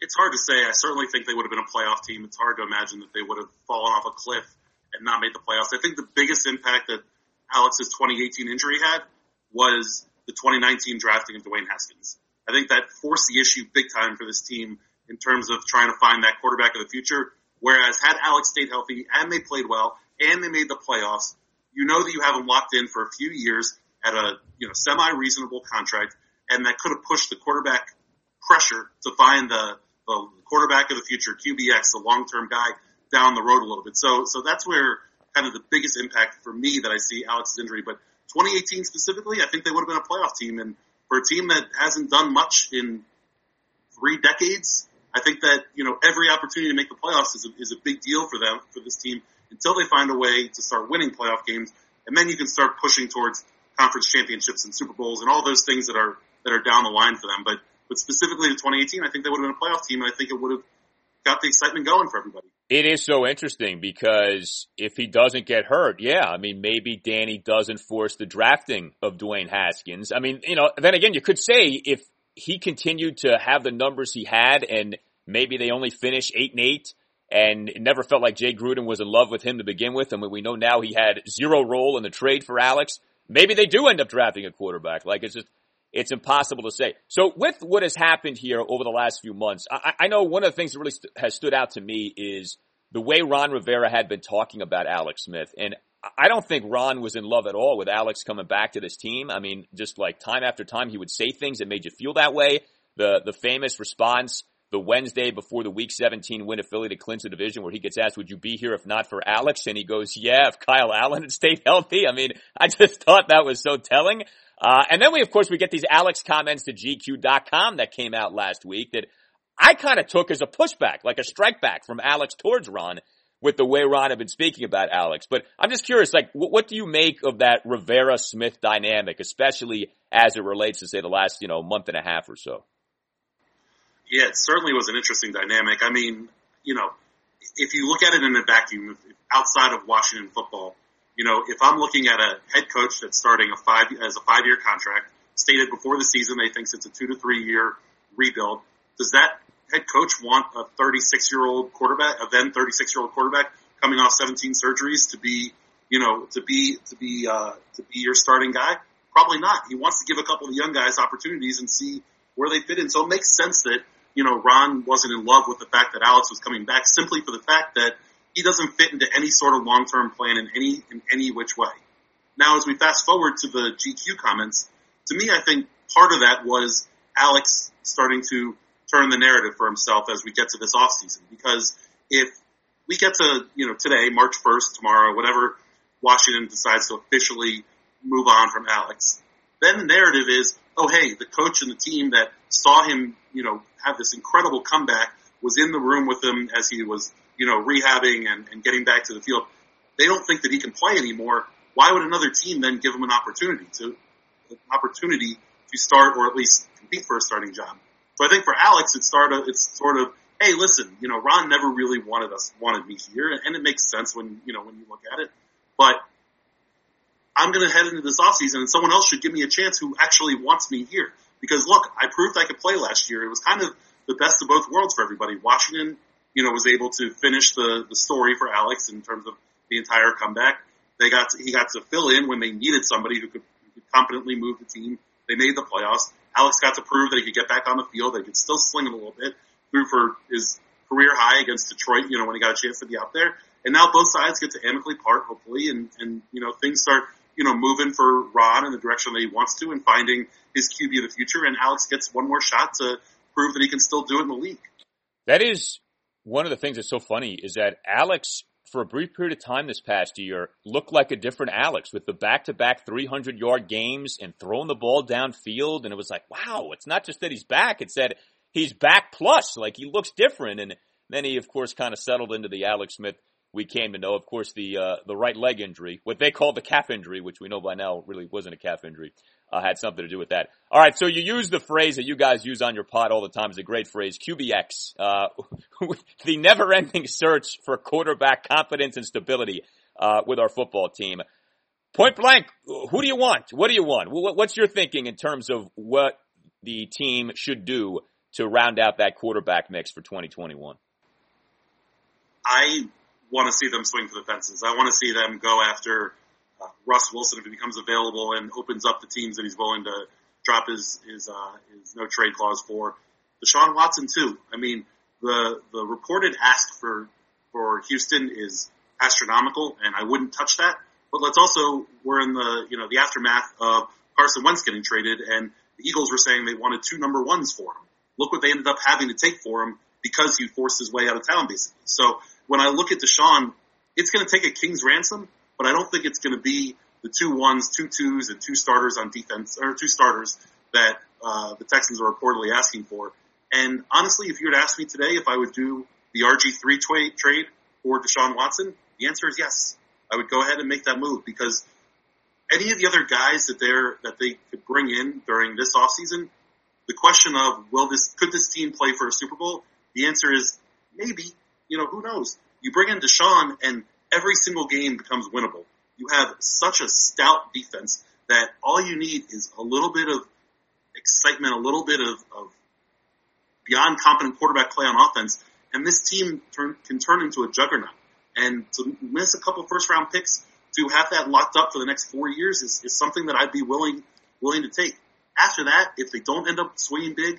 It's hard to say. I certainly think they would have been a playoff team. It's hard to imagine that they would have fallen off a cliff and not made the playoffs. I think the biggest impact that Alex's twenty eighteen injury had was the twenty nineteen drafting of Dwayne Haskins. I think that forced the issue big time for this team in terms of trying to find that quarterback of the future. Whereas had Alex stayed healthy and they played well and they made the playoffs, you know that you have him locked in for a few years at a, you know, semi-reasonable contract, and that could have pushed the quarterback pressure to find the, the quarterback of the future, Q B X, the long-term guy down the road a little bit. So, so that's where kind of the biggest impact for me that I see Alex's injury. But twenty eighteen specifically, I think they would have been a playoff team, and for a team that hasn't done much in three decades, I think that, you know, every opportunity to make the playoffs is a, is a big deal for them, for this team, until they find a way to start winning playoff games. And then you can start pushing towards conference championships and Super Bowls and all those things that are, that are down the line for them. But, but specifically to twenty eighteen, I think they would have been a playoff team, and I think it would have got the excitement going for everybody. It is so interesting because if he doesn't get hurt, yeah, I mean, maybe Danny doesn't force the drafting of Dwayne Haskins. I mean, you know, then again, you could say if he continued to have the numbers he had and maybe they only finish eight and eight and it never felt like Jay Gruden was in love with him to begin with. And we know now he had zero role in the trade for Alex. Maybe they do end up drafting a quarterback. Like, it's just, it's impossible to say. So with what has happened here over the last few months, I, I know one of the things that really st- has stood out to me is the way Ron Rivera had been talking about Alex Smith. And I don't think Ron was in love at all with Alex coming back to this team. I mean, just like time after time, he would say things that made you feel that way. The, the famous response, the Wednesday before the week seventeen win of Philly to clinch the division, where he gets asked, would you be here if not for Alex? And he goes, yeah, if Kyle Allen had stayed healthy. I mean, I just thought that was so telling. Uh, and then we, of course, we get these Alex comments to G Q dot com that came out last week that I kind of took as a pushback, like a strike back from Alex towards Ron with the way Ron had been speaking about Alex. But I'm just curious, like, w- what do you make of that Rivera-Smith dynamic, especially as it relates to, say, the last, you know, month and a half or so? Yeah, it certainly was an interesting dynamic. I mean, you know, if you look at it in a vacuum, outside of Washington football, you know, if I'm looking at a head coach that's starting a five as a five-year contract, stated before the season they think it's a two- to three-year rebuild, does that head coach want a thirty-six-year-old quarterback, a then thirty-six-year-old quarterback coming off seventeen surgeries to be, you know, to be to be uh, to be your starting guy? Probably not. He wants to give a couple of young guys opportunities and see where they fit in. So it makes sense that, you know, Ron wasn't in love with the fact that Alex was coming back, simply for the fact that he doesn't fit into any sort of long-term plan in any in any which way. Now, as we fast forward to the G Q comments, to me, I think part of that was Alex starting to turn the narrative for himself as we get to this offseason. Because if we get to, you know, today, March first, tomorrow, whatever, Washington decides to officially move on from Alex, then the narrative is, oh, hey, the coach and the team that saw him, you know, have this incredible comeback, was in the room with him as he was, you know, rehabbing and, and getting back to the field. They don't think that he can play anymore. Why would another team then give him an opportunity to an opportunity to start or at least compete for a starting job? So I think for Alex, it started, it's sort of, hey, listen, you know, Ron never really wanted us, wanted me here. And it makes sense when, you know, when you look at it. But I'm going to head into this offseason and someone else should give me a chance who actually wants me here. Because look, I proved I could play last year. It was kind of the best of both worlds for everybody. Washington, you know, was able to finish the, the story for Alex in terms of the entire comeback. They got to, he got to fill in when they needed somebody who could, who could competently move the team. They made the playoffs. Alex got to prove that he could get back on the field. They could still sling it a little bit. Threw for his career high against Detroit, you know, when he got a chance to be out there. And now both sides get to amicably part, hopefully, and, and, you know, things start, you know, moving for Ron in the direction that he wants to and finding his Q B of the future. And Alex gets one more shot to prove that he can still do it in the league. That is one of the things that's so funny is that Alex, for a brief period of time this past year, looked like a different Alex with the back-to-back three hundred yard games and throwing the ball downfield. And it was like, wow, it's not just that he's back. It's that he's back plus. Like, he looks different. And then he, of course, kind of settled into the Alex Smith we came to know. Of course, the uh, the right leg injury, what they called the calf injury, which we know by now really wasn't a calf injury, uh, had something to do with that. All right, so you use the phrase that you guys use on your pod all the time. It's a great phrase, Q B X, uh, the never-ending search for quarterback confidence and stability uh, with our football team. Point blank, who do you want? What do you want? What's your thinking in terms of what the team should do to round out that quarterback mix for twenty twenty-one? I... want to see them swing for the fences. I want to see them go after uh, Russ Wilson if he becomes available and opens up the teams that he's willing to drop his his, uh, his no trade clause for. Deshaun Watson too. I mean, the the reported ask for for Houston is astronomical, and I wouldn't touch that. But let's also we're in the you know the aftermath of Carson Wentz getting traded, and the Eagles were saying they wanted two number ones for him. Look what they ended up having to take for him because he forced his way out of town, basically. So when I look at Deshaun, it's going to take a king's ransom, but I don't think it's going to be the two ones, two twos, and two starters on defense, or two starters that uh, the Texans are reportedly asking for. And honestly, if you had asked me today if I would do the R G three tra- trade for Deshaun Watson, the answer is yes. I would go ahead and make that move because any of the other guys that they're that they could bring in during this offseason, the question of will this could this team play for a Super Bowl? The answer is maybe. You know, who knows? You bring in Deshaun and every single game becomes winnable. You have such a stout defense that all you need is a little bit of excitement, a little bit of, of beyond competent quarterback play on offense, and this team turn, can turn into a juggernaut. And to miss a couple first-round picks, to have that locked up for the next four years is, is something that I'd be willing willing to take. After that, if they don't end up swinging big,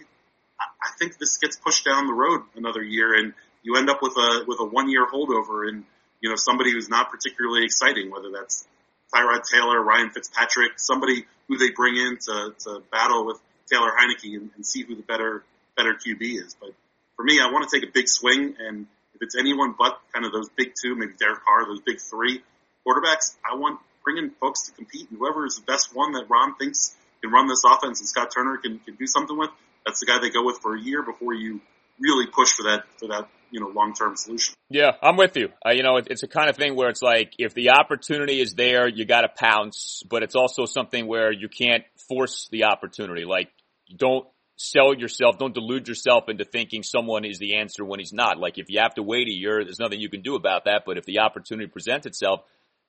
I, I think this gets pushed down the road another year, and you end up with a with a one-year holdover and, you know, somebody who's not particularly exciting, whether that's Tyrod Taylor, Ryan Fitzpatrick, somebody who they bring in to, to battle with Taylor Heineke and, and see who the better better Q B is. But for me, I want to take a big swing, and if it's anyone but kind of those big two, maybe Derek Carr, those big three quarterbacks, I want to bring in folks to compete, and whoever is the best one that Ron thinks can run this offense and Scott Turner can, can do something with, that's the guy they go with for a year before you really push for that for that. you know, long-term solution. Yeah, I'm with you. Uh, you know, it, it's a kind of thing where it's like, if the opportunity is there, you got to pounce, but it's also something where you can't force the opportunity. Like, don't sell yourself, don't delude yourself into thinking someone is the answer when he's not. Like, if you have to wait a year, there's nothing you can do about that, but if the opportunity presents itself,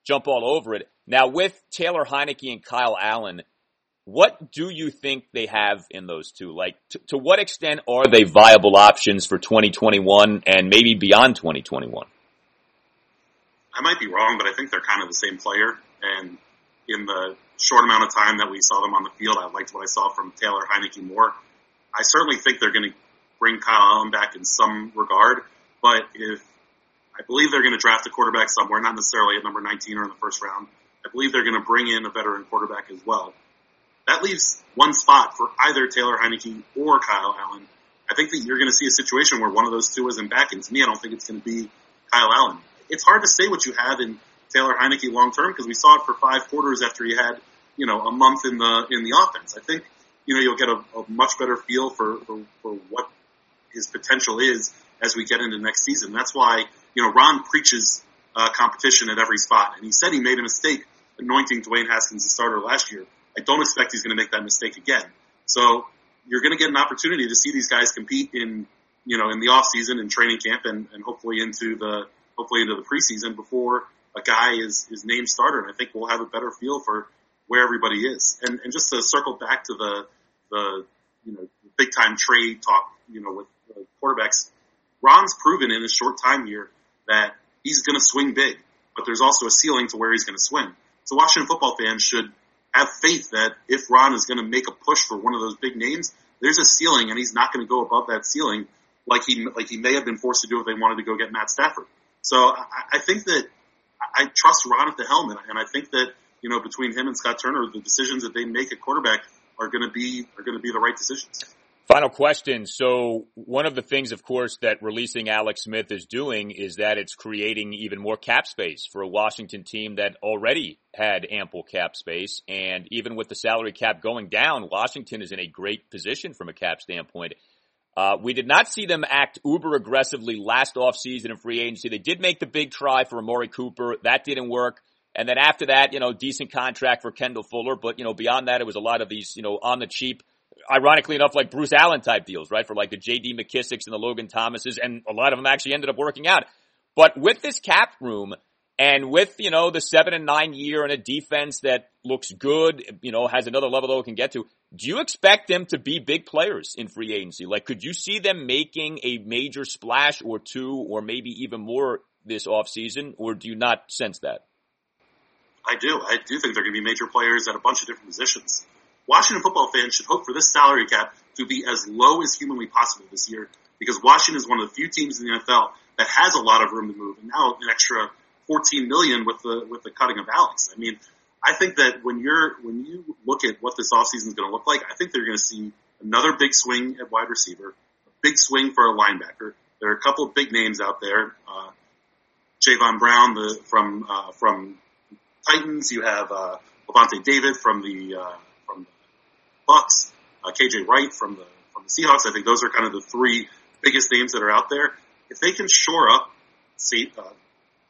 jump all over it. Now, with Taylor Heineke and Kyle Allen, what do you think they have in those two? Like, t- to what extent are they viable options for twenty twenty-one and maybe beyond twenty twenty-one? I might be wrong, but I think they're kind of the same player. And in the short amount of time that we saw them on the field, I liked what I saw from Taylor Heineke more. I certainly think they're going to bring Kyle Allen back in some regard. But if I believe they're going to draft a quarterback somewhere, not necessarily at number nineteen or in the first round, I believe they're going to bring in a veteran quarterback as well. That leaves one spot for either Taylor Heineke or Kyle Allen. I think that you're going to see a situation where one of those two isn't back, and to me, I don't think it's going to be Kyle Allen. It's hard to say what you have in Taylor Heineke long term because we saw it for five quarters after he had, you know, a month in the in the offense. I think, you know, you'll get a, a much better feel for, for for what his potential is as we get into next season. That's why, you know, Ron preaches uh, competition at every spot, and he said he made a mistake anointing Dwayne Haskins the starter last year. I don't expect he's going to make that mistake again. So you're going to get an opportunity to see these guys compete in, you know, in the off season and training camp and, and hopefully into the, hopefully into the preseason before a guy is, is named starter. And I think we'll have a better feel for where everybody is. And, and just to circle back to the, the, you know, big time trade talk, you know, with uh, quarterbacks, Ron's proven in his short time here that he's going to swing big, but there's also a ceiling to where he's going to swing. So Washington football fans should have faith that if Ron is going to make a push for one of those big names, there's a ceiling, and he's not going to go above that ceiling like he like he may have been forced to do if they wanted to go get Matt Stafford. So I, I think that I trust Ron at the helm, and I think that, you know, between him and Scott Turner, the decisions that they make at quarterback are going to be are going to be the right decisions. Final question. So one of the things, of course, that releasing Alex Smith is doing is that it's creating even more cap space for a Washington team that already had ample cap space. And even with the salary cap going down, Washington is in a great position from a cap standpoint. Uh, we did not see them act uber aggressively last offseason in free agency. They did make the big try for Amari Cooper. That didn't work. And then after that, you know, decent contract for Kendall Fuller. But, you know, beyond that, it was a lot of these, you know, on the cheap, ironically enough, like Bruce Allen type deals, right? For like the J D McKissicks and the Logan Thomases, and a lot of them actually ended up working out. But with this cap room and with, you know, the seven and nine year and a defense that looks good, you know, has another level that we can get to, do you expect them to be big players in free agency? Like, could you see them making a major splash or two or maybe even more this offseason, or do you not sense that? I do. I do think they're going to be major players at a bunch of different positions. Washington football fans should hope for this salary cap to be as low as humanly possible this year, because Washington is one of the few teams in the N F L that has a lot of room to move, and now an extra fourteen million dollars with the with the cutting of Alex. I mean, I think that when you're when you look at what this offseason is going to look like, I think they're going to see another big swing at wide receiver, a big swing for a linebacker. There are a couple of big names out there. Uh, Javon Brown the, from uh, from Titans. You have uh, Levante David from the uh, from the Bucs. Uh, K J Wright from the from the Seahawks. I think those are kind of the three biggest names that are out there. If they can shore up see, uh,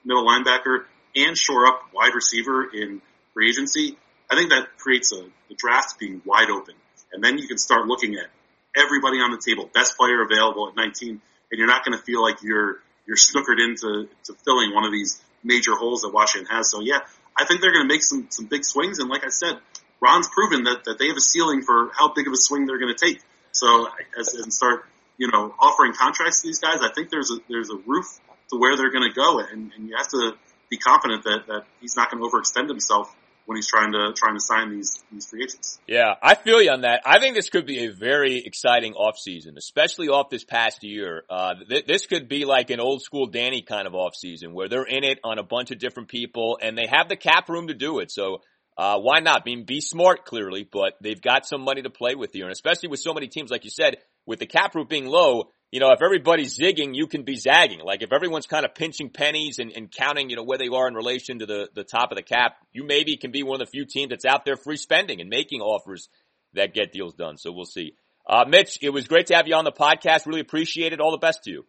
middle linebacker and shore up wide receiver in free agency, I think that creates a, the draft being wide open. And then you can start looking at everybody on the table, best player available at nineteen, and you're not going to feel like you're you're snookered into to filling one of these major holes that Washington has. So, yeah, I think they're going to make some, some big swings. And like I said, Ron's proven that, that they have a ceiling for how big of a swing they're going to take. So as and start, you know, offering contracts to these guys, I think there's a, there's a roof to where they're going to go. And, and you have to be confident that, that he's not going to overextend himself when he's trying to trying to sign these, these free agents. Yeah, I feel you on that. I think this could be a very exciting offseason, especially off this past year. Uh, th- this could be like an old school Danny kind of offseason where they're in it on a bunch of different people and they have the cap room to do it. So uh why not? I mean, be smart, clearly, but they've got some money to play with here. And especially with so many teams, like you said, with the cap room being low, you know, if everybody's zigging, you can be zagging. Like, if everyone's kind of pinching pennies and, and counting, you know, where they are in relation to the, the top of the cap, you maybe can be one of the few teams that's out there free spending and making offers that get deals done. So we'll see. Uh, Mitch, it was great to have you on the podcast. Really appreciate it. All the best to you.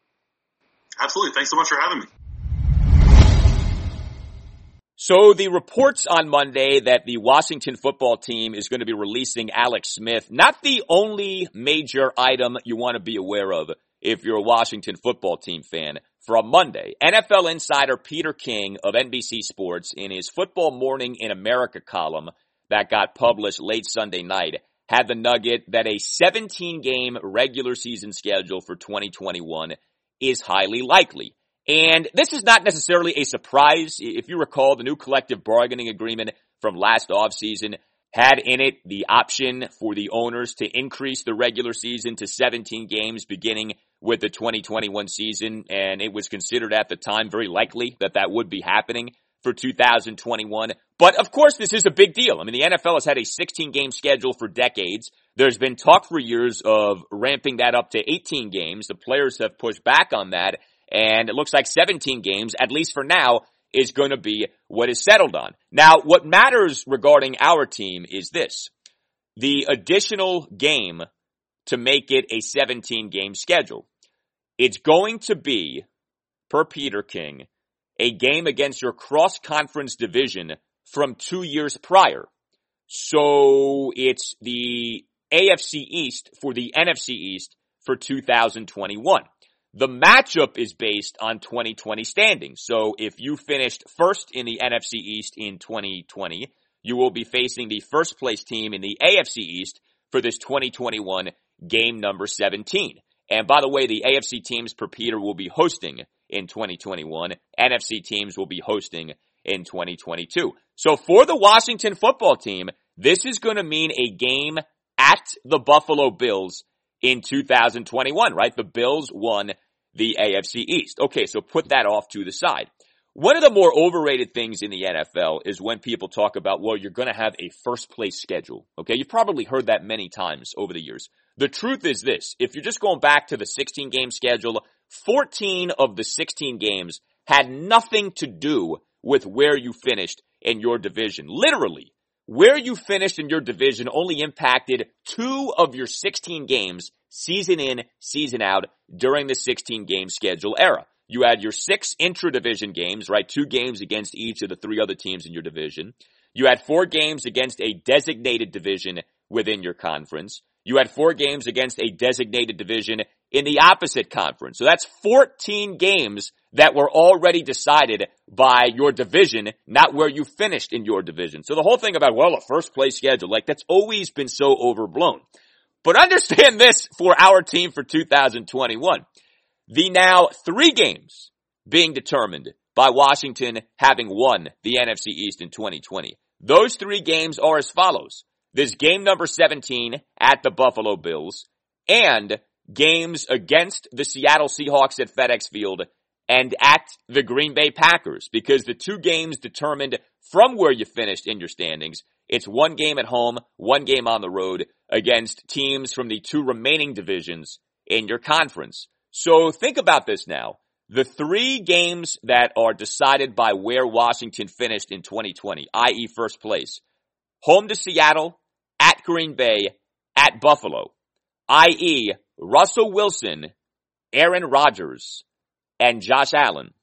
Absolutely. Thanks so much for having me. So the reports on Monday that the Washington football team is going to be releasing Alex Smith, not the only major item you want to be aware of if you're a Washington football team fan. From Monday, N F L insider Peter King of N B C Sports, in his Football Morning in America column that got published late Sunday night, had the nugget that a seventeen-game regular season schedule for twenty twenty-one is highly likely. And this is not necessarily a surprise. If you recall, the new collective bargaining agreement from last offseason had in it the option for the owners to increase the regular season to seventeen games beginning with the twenty twenty-one season, and it was considered at the time very likely that that would be happening for two thousand twenty-one. But of course, this is a big deal. I mean, the N F L has had a sixteen-game schedule for decades. There's been talk for years of ramping that up to eighteen games. The players have pushed back on that, and it looks like seventeen games, at least for now, is going to be what is settled on. Now, what matters regarding our team is this: the additional game to make it a seventeen-game schedule. It's going to be, per Peter King, a game against your cross-conference division from two years prior. So it's the A F C East for the N F C East for two thousand twenty-one. The matchup is based on twenty twenty standings. So if you finished first in the N F C East in twenty twenty, you will be facing the first place team in the A F C East for this twenty twenty-one game number seventeen. And by the way, the A F C teams, per Peter, will be hosting in twenty twenty-one. N F C teams will be hosting in twenty twenty-two. So for the Washington football team, this is going to mean a game at the Buffalo Bills in two thousand twenty-one, right? The Bills won the A F C East. Okay, so put that off to the side. One of the more overrated things in the N F L is when people talk about, well, you're going to have a first place schedule. Okay, you've probably heard that many times over the years. The truth is this, if you're just going back to the sixteen game schedule, fourteen of the sixteen games had nothing to do with where you finished in your division. Literally, where you finished in your division only impacted two of your sixteen games, season in, season out, during the sixteen game schedule era. You had your six intra-division games, right? Two games against each of the three other teams in your division. You had four games against a designated division within your conference. You had four games against a designated division in the opposite conference. So that's fourteen games that were already decided by your division, not where you finished in your division. So the whole thing about, well, a first place schedule, like that's always been so overblown. But understand this for our team for two thousand twenty-one. The now three games being determined by Washington having won the N F C East in twenty twenty. Those three games are as follows. This game number seventeen at the Buffalo Bills, and games against the Seattle Seahawks at FedEx Field and at the Green Bay Packers, because the two games determined from where you finished in your standings, it's one game at home, one game on the road against teams from the two remaining divisions in your conference. So think about this now. The three games that are decided by where Washington finished in twenty twenty, that is first place, home to Seattle, at Green Bay, at Buffalo, that is Russell Wilson, Aaron Rodgers, and Josh Allen.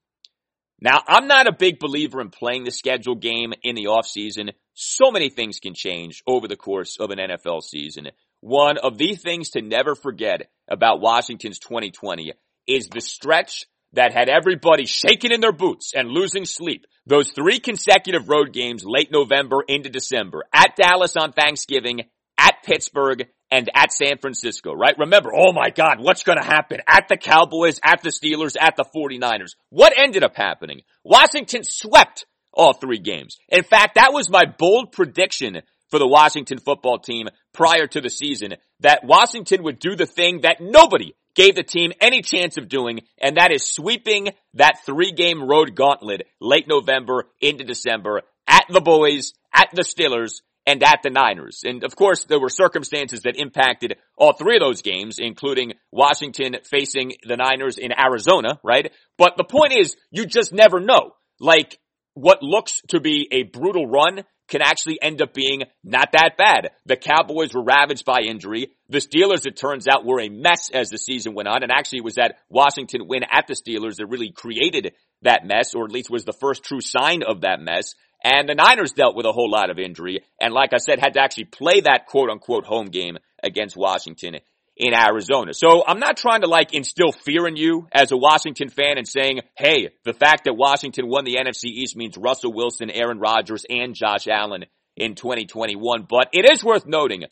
Now, I'm not a big believer in playing the schedule game in the offseason. So many things can change over the course of an N F L season. One of the things to never forget about Washington's twenty twenty is the stretch that had everybody shaking in their boots and losing sleep. Those three consecutive road games late November into December, at Dallas on Thanksgiving, at Pittsburgh, and at San Francisco, right? Remember, oh my God, what's going to happen? At the Cowboys, at the Steelers, at the forty-niners. What ended up happening? Washington swept all three games. In fact, that was my bold prediction for the Washington football team prior to the season, that Washington would do the thing that nobody gave the team any chance of doing, and that is sweeping that three-game road gauntlet late November into December at the Boys, at the Steelers, and at the Niners. And of course, there were circumstances that impacted all three of those games, including Washington facing the Niners in Arizona, right? But the point is, you just never know. Like, what looks to be a brutal run can actually end up being not that bad. The Cowboys were ravaged by injury. The Steelers, it turns out, were a mess as the season went on, and actually it was that Washington win at the Steelers that really created that mess, or at least was the first true sign of that mess. And the Niners dealt with a whole lot of injury, and like I said, had to actually play that quote-unquote home game against Washington in Arizona. So I'm not trying to like instill fear in you as a Washington fan and saying, hey, the fact that Washington won the N F C East means Russell Wilson, Aaron Rodgers, and Josh Allen in twenty twenty-one. But it is worth noting,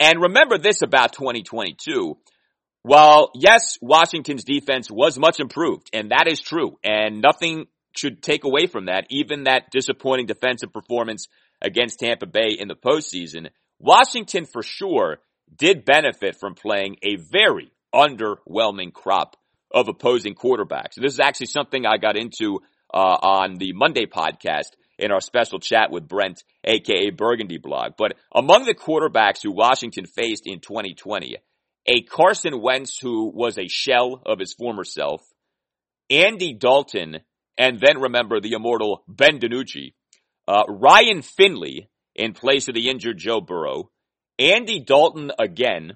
and remember this about twenty twenty-two, while yes, Washington's defense was much improved, and that is true, and nothing should take away from that, even that disappointing defensive performance against Tampa Bay in the postseason, Washington for sure did benefit from playing a very underwhelming crop of opposing quarterbacks. This is actually something I got into uh, on the Monday podcast in our special chat with Brent, aka Burgundy Blog. But among the quarterbacks who Washington faced in twenty twenty, a Carson Wentz who was a shell of his former self, Andy Dalton, and then remember the immortal Ben DiNucci, uh, Ryan Finley in place of the injured Joe Burrow, Andy Dalton again,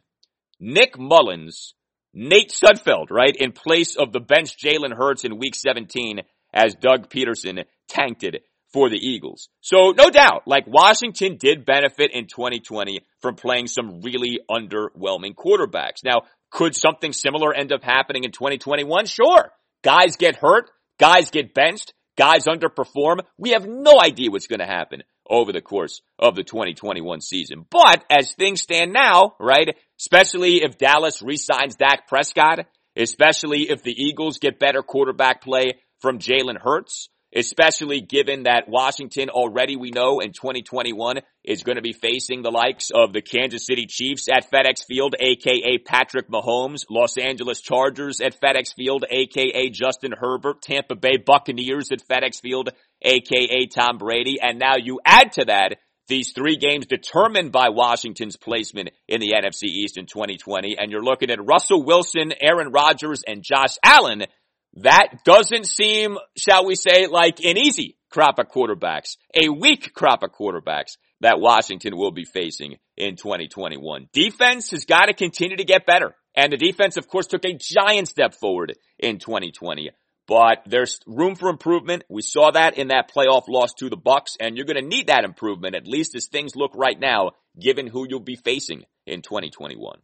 Nick Mullins, Nate Sudfeld, right, in place of the bench Jalen Hurts in week seventeen as Doug Peterson tanked it for the Eagles. So no doubt, like Washington did benefit in twenty twenty from playing some really underwhelming quarterbacks. Now, could something similar end up happening in twenty twenty-one? Sure. Guys get hurt, guys get benched, guys underperform. We have no idea what's going to happen over the course of the twenty twenty-one season. But as things stand now, right, especially if Dallas re-signs Dak Prescott, especially if the Eagles get better quarterback play from Jalen Hurts, especially given that Washington already, we know, in twenty twenty-one is going to be facing the likes of the Kansas City Chiefs at FedEx Field, a k a. Patrick Mahomes, Los Angeles Chargers at FedEx Field, a k a. Justin Herbert, Tampa Bay Buccaneers at FedEx Field, a k a. Tom Brady. And now you add to that these three games determined by Washington's placement in the N F C East in twenty twenty, and you're looking at Russell Wilson, Aaron Rodgers, and Josh Allen. That doesn't seem, shall we say, like an easy crop of quarterbacks, a weak crop of quarterbacks that Washington will be facing in twenty twenty-one. Defense has got to continue to get better. And the defense, of course, took a giant step forward in twenty twenty. But there's room for improvement. We saw that in that playoff loss to the Bucks, and you're going to need that improvement, at least as things look right now, given who you'll be facing in twenty twenty-one.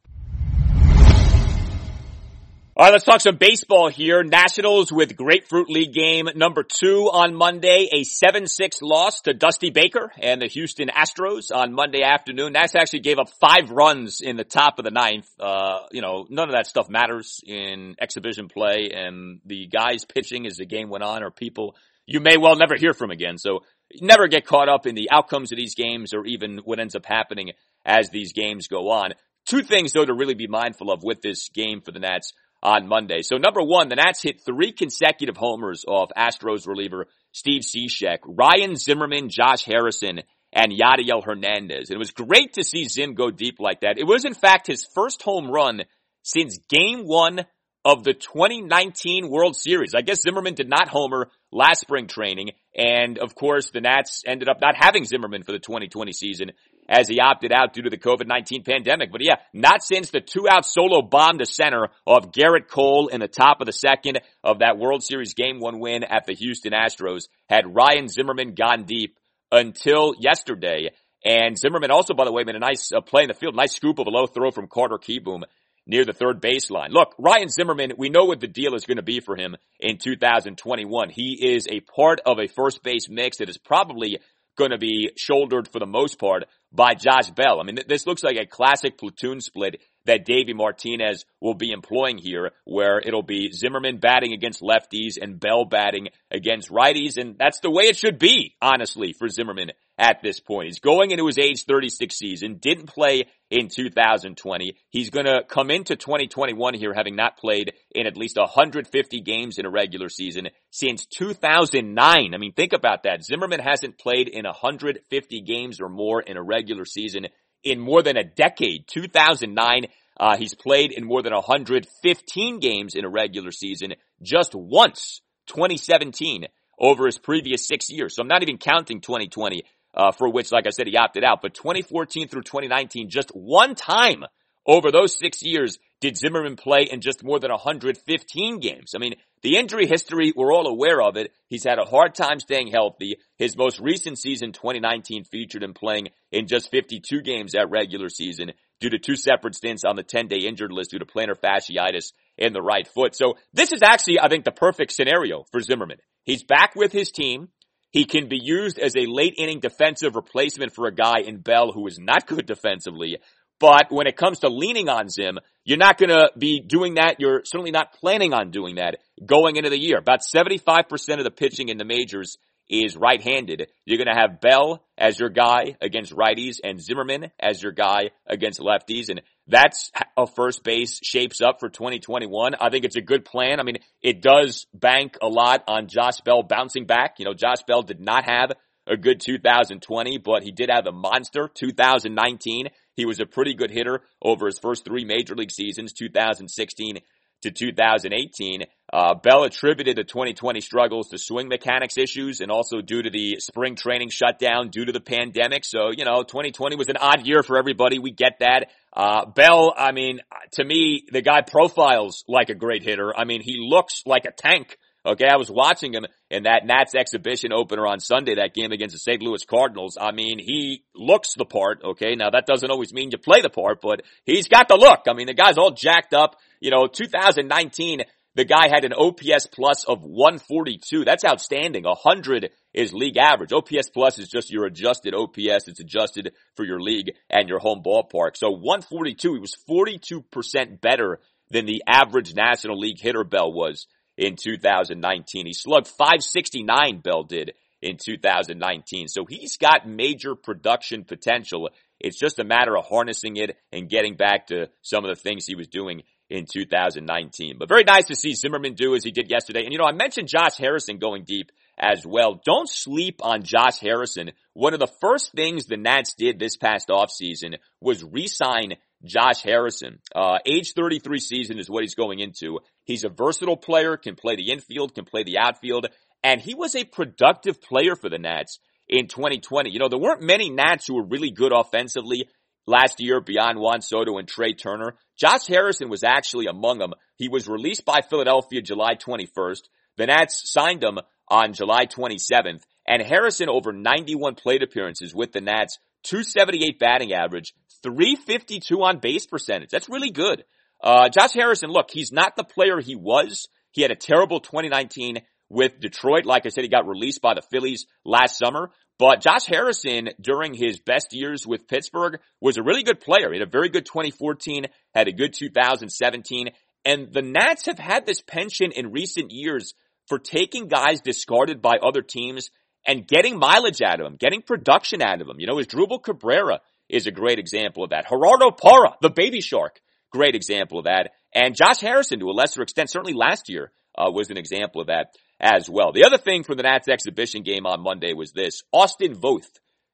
All right, let's talk some baseball here. Nationals with Grapefruit League game number two on Monday, a seven six loss to Dusty Baker and the Houston Astros on Monday afternoon. Nats actually gave up five runs in the top of the ninth. Uh, you know, none of that stuff matters in exhibition play, and the guys pitching as the game went on are people you may well never hear from again. So never get caught up in the outcomes of these games or even what ends up happening as these games go on. Two things, though, to really be mindful of with this game for the Nats on Monday. So number one, the Nats hit three consecutive homers off Astros reliever Steve Cishek, Ryan Zimmerman, Josh Harrison, and Yadiel Hernandez. It was great to see Zim go deep like that. It was, in fact, his first home run since game one of the twenty nineteen World Series. I guess Zimmerman did not homer last spring training. And, of course, the Nats ended up not having Zimmerman for the twenty twenty season as he opted out due to the covid nineteen pandemic. But yeah, not since the two-out solo bomb to center of Garrett Cole in the top of the second of that World Series Game one win at the Houston Astros had Ryan Zimmerman gone deep until yesterday. And Zimmerman also, by the way, made a nice uh, play in the field, nice scoop of a low throw from Carter Kieboom near the third baseline. Look, Ryan Zimmerman, we know what the deal is going to be for him in two thousand twenty-one. He is a part of a first base mix that is probably going to be shouldered for the most part by Josh Bell. I mean, th- this looks like a classic platoon split that Davey Martinez will be employing here, where it'll be Zimmerman batting against lefties and Bell batting against righties. And that's the way it should be, honestly, for Zimmerman at this point. He's going into his age thirty-six season, didn't play in two thousand twenty. He's going to come into twenty twenty-one here having not played in at least one hundred fifty games in a regular season since two thousand nine. I mean, think about that. Zimmerman hasn't played in one hundred fifty games or more in a regular season in more than a decade. Two thousand nine, uh, he's played in more than one hundred fifteen games in a regular season just once, twenty seventeen, over his previous six years. So I'm not even counting twenty twenty, uh, for which, like I said, he opted out. But twenty fourteen through twenty nineteen, just one time over those six years did Zimmerman play in just more than one hundred fifteen games. I mean, the injury history, we're all aware of it. He's had a hard time staying healthy. His most recent season, twenty nineteen, featured him playing in just fifty-two games at regular season due to two separate stints on the ten-day injured list due to plantar fasciitis in the right foot. So this is actually, I think, the perfect scenario for Zimmerman. He's back with his team. He can be used as a late-inning defensive replacement for a guy in Bell who is not good defensively. But when it comes to leaning on Zim, you're not going to be doing that. You're certainly not planning on doing that going into the year. About seventy-five percent of the pitching in the majors is right-handed. You're going to have Bell as your guy against righties and Zimmerman as your guy against lefties. And that's how first base shapes up for twenty twenty-one. I think it's a good plan. I mean, it does bank a lot on Josh Bell bouncing back. You know, Josh Bell did not have a good two thousand twenty, but he did have a monster two thousand nineteen. He was a pretty good hitter over his first three major league seasons, two thousand sixteen to two thousand eighteen. Uh, Bell attributed the twenty twenty struggles to swing mechanics issues and also due to the spring training shutdown due to the pandemic. So, you know, twenty twenty was an odd year for everybody. We get that. Uh, Bell, I mean, to me, the guy profiles like a great hitter. I mean, he looks like a tank. Okay, I was watching him in that Nats exhibition opener on Sunday, that game against the Saint Louis Cardinals. I mean, he looks the part, okay? Now, that doesn't always mean you play the part, but he's got the look. I mean, the guy's all jacked up. You know, two thousand nineteen, the guy had an O P S plus of one forty-two. That's outstanding. one hundred is league average. O P S plus is just your adjusted O P S. It's adjusted for your league and your home ballpark. So one forty-two, he was forty-two percent better than the average National League hitter Bell was in two thousand nineteen. He slugged five sixty-nine, Bell did, in two thousand nineteen. So he's got major production potential. It's just a matter of harnessing it and getting back to some of the things he was doing in two thousand nineteen. But very nice to see Zimmerman do as he did yesterday. And, you know, I mentioned Josh Harrison going deep as well. Don't sleep on Josh Harrison. One of the first things the Nats did this past offseason was re-sign Josh Harrison. Uh, age thirty-three season is what he's going into. He's a versatile player, can play the infield, can play the outfield, and he was a productive player for the Nats in twenty twenty. You know, there weren't many Nats who were really good offensively last year beyond Juan Soto and Trey Turner. Josh Harrison was actually among them. He was released by Philadelphia July twenty-first. The Nats signed him on July twenty-seventh, and Harrison over ninety-one plate appearances with the Nats, two seventy-eight batting average, three fifty-two on base percentage. That's really good. Uh, Josh Harrison, look, he's not the player he was. He had a terrible twenty nineteen with Detroit. Like I said, he got released by the Phillies last summer. But Josh Harrison, during his best years with Pittsburgh, was a really good player. He had a very good twenty fourteen, had a good two thousand seventeen. And the Nats have had this penchant in recent years for taking guys discarded by other teams and getting mileage out of them, getting production out of them. You know, Asdrubal Cabrera is a great example of that. Gerardo Parra, the baby shark, great example of that. And Josh Harrison, to a lesser extent, certainly last year, uh, was an example of that as well. The other thing from the Nats exhibition game on Monday was this. Austin Voth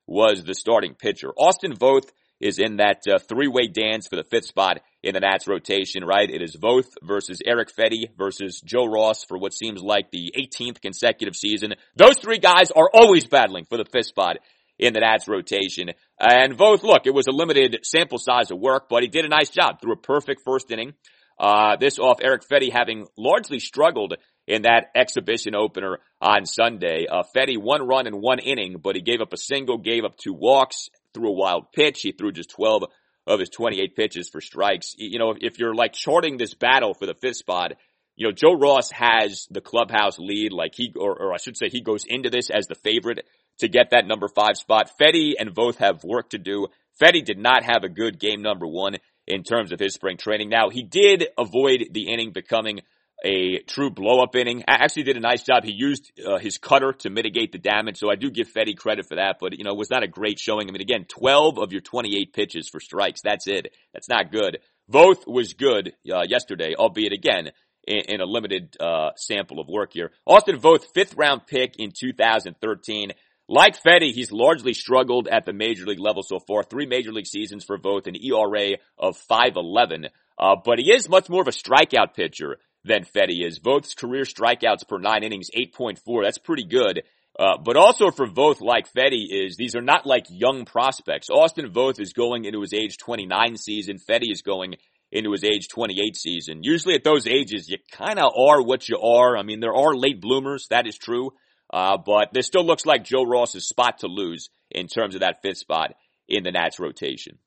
was the starting pitcher. Austin Voth is in that uh, three-way dance for the fifth spot in the Nats rotation, right? It is Voth versus Erick Fedde versus Joe Ross for what seems like the eighteenth consecutive season. Those three guys are always battling for the fifth spot in the Nats rotation. And Voth, look, it was a limited sample size of work, but he did a nice job through a perfect first inning. Uh, this off Erick Fedde having largely struggled in that exhibition opener on Sunday. Uh, Fedde, one run in one inning, but he gave up a single, gave up two walks, threw a wild pitch. He threw just twelve of his twenty-eight pitches for strikes. You know, if you're like charting this battle for the fifth spot, you know, Joe Ross has the clubhouse lead. Like he, or, or I should say he goes into this as the favorite to get that number five spot. Fedde and Voth have work to do. Fedde did not have a good game number one in terms of his spring training. Now, he did avoid the inning becoming a true blow-up inning. Actually did a nice job. He used uh, his cutter to mitigate the damage, so I do give Fedde credit for that, but, you know, it was not a great showing. I mean, again, twelve of your twenty-eight pitches for strikes. That's it. That's not good. Voth was good uh, yesterday, albeit, again, in, in a limited uh, sample of work here. Austin Voth, fifth-round pick in two thousand thirteen. Like Fedde, he's largely struggled at the major league level so far. Three major league seasons for Voth, an E R A of five eleven. Uh, but he is much more of a strikeout pitcher than Fedde is. Voth's career strikeouts per nine innings, eight point four. That's pretty good. Uh, but also for Voth, like Fedde, is these are not like young prospects. Austin Voth is going into his age twenty-nine season. Fedde is going into his age twenty-eight season. Usually at those ages, you kind of are what you are. I mean, there are late bloomers. That is true. Uh, but this still looks like Joe Ross's spot to lose in terms of that fifth spot in the Nats rotation.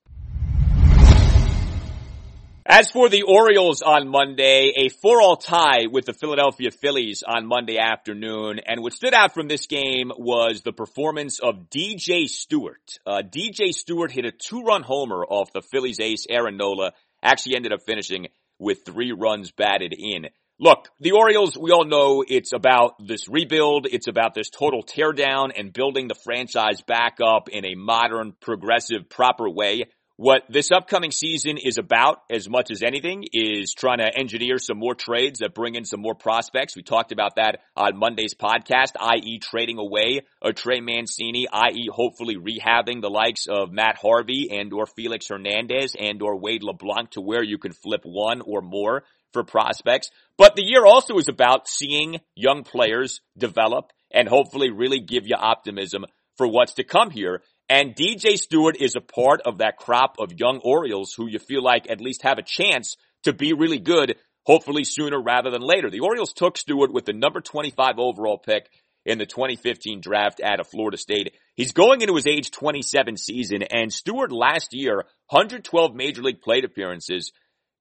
As for the Orioles on Monday, a four all tie with the Philadelphia Phillies on Monday afternoon. And what stood out from this game was the performance of D J Stewart. Uh, D J Stewart hit a two-run homer off the Phillies ace, Aaron Nola. Actually ended up finishing with three runs batted in. Look, the Orioles, we all know it's about this rebuild. It's about this total teardown and building the franchise back up in a modern, progressive, proper way. What this upcoming season is about, as much as anything, is trying to engineer some more trades that bring in some more prospects. We talked about that on Monday's podcast, that is trading away a Trey Mancini, that is hopefully rehabbing the likes of Matt Harvey and or Felix Hernandez and or Wade LeBlanc to where you can flip one or more for prospects. But the year also is about seeing young players develop and hopefully really give you optimism for what's to come here. And D J Stewart is a part of that crop of young Orioles who you feel like at least have a chance to be really good, hopefully sooner rather than later. The Orioles took Stewart with the number twenty-five overall pick in the twenty fifteen draft out of Florida State. He's going into his age twenty-seven season, and Stewart last year, one hundred twelve major league plate appearances.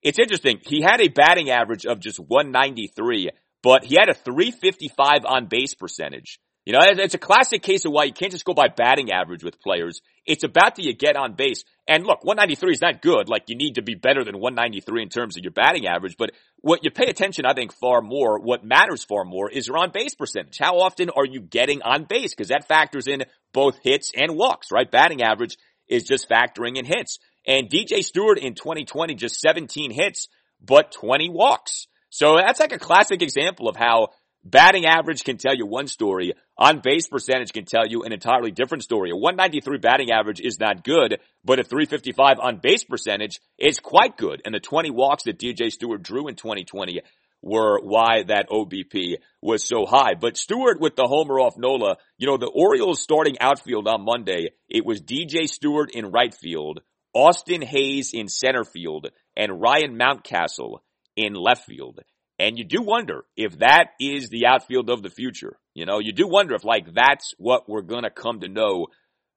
It's interesting. He had a batting average of just one ninety-three, but he had a three fifty-five on base percentage. You know, it's a classic case of why you can't just go by batting average with players. It's about do you get on base. And look, one ninety-three is not good. Like, you need to be better than one ninety-three in terms of your batting average. But what you pay attention, I think, far more, what matters far more is your on-base percentage. How often are you getting on base? Because that factors in both hits and walks, right? Batting average is just factoring in hits. And D J Stewart in twenty twenty, just seventeen hits, but twenty walks. So that's like a classic example of how batting average can tell you one story. On-base percentage can tell you an entirely different story. A one ninety-three batting average is not good, but a three fifty-five on-base percentage is quite good. And the twenty walks that D J Stewart drew in twenty twenty were why that O B P was so high. But Stewart with the homer off Nola, you know, the Orioles starting outfield on Monday, it was D J Stewart in right field, Austin Hayes in center field, and Ryan Mountcastle in left field. And you do wonder if that is the outfield of the future. You know, you do wonder if, like, that's what we're going to come to know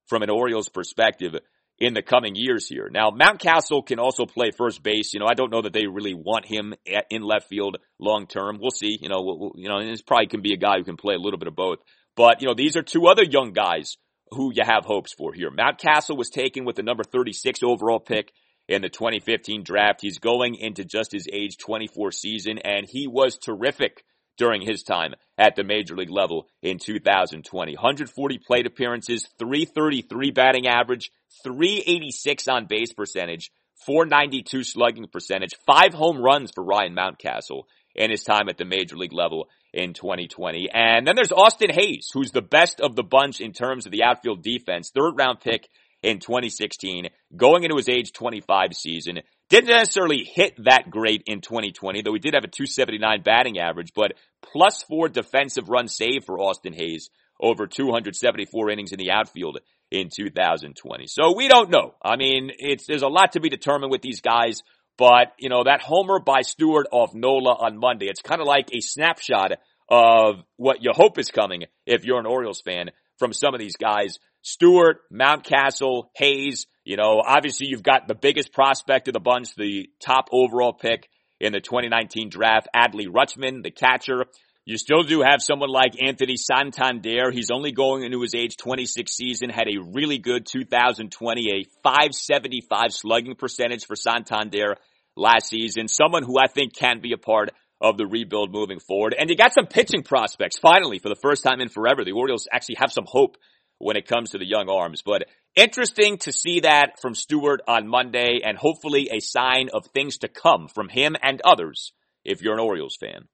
from an Orioles perspective in the coming years here. Now, Mountcastle can also play first base. You know, I don't know that they really want him in left field long term. We'll see. You know, we'll, you know, and this probably can be a guy who can play a little bit of both. But, you know, these are two other young guys who you have hopes for here. Mountcastle was taken with the number thirty-six overall pick in the twenty fifteen draft. He's going into just his age twenty-four season, and he was terrific during his time at the major league level in two thousand twenty. one forty plate appearances, three thirty-three batting average, three eighty-six on base percentage, four ninety-two slugging percentage, five home runs for Ryan Mountcastle in his time at the major league level in twenty twenty. And then there's Austin Hayes, who's the best of the bunch in terms of the outfield defense. Third round pick in twenty sixteen, going into his age twenty-five season. Didn't necessarily hit that great in twenty twenty, though he did have a two seventy-nine batting average, but plus four defensive run save for Austin Hayes over two seventy-four innings in the outfield in two thousand twenty. So we don't know. I mean, it's, there's a lot to be determined with these guys, but, you know, that homer by Stewart off Nola on Monday, it's kind of like a snapshot of what you hope is coming if you're an Orioles fan from some of these guys. Stewart, Mountcastle, Hayes, you know, obviously you've got the biggest prospect of the bunch, the top overall pick in the twenty nineteen draft, Adley Rutschman, the catcher. You still do have someone like Anthony Santander. He's only going into his age twenty-six season, had a really good two thousand twenty, a five seventy-five slugging percentage for Santander last season. Someone who I think can be a part of the rebuild moving forward. And you got some pitching prospects, finally, for the first time in forever. The Orioles actually have some hope when it comes to the young arms. But interesting to see that from Stewart on Monday, and hopefully a sign of things to come from him and others if you're an Orioles fan.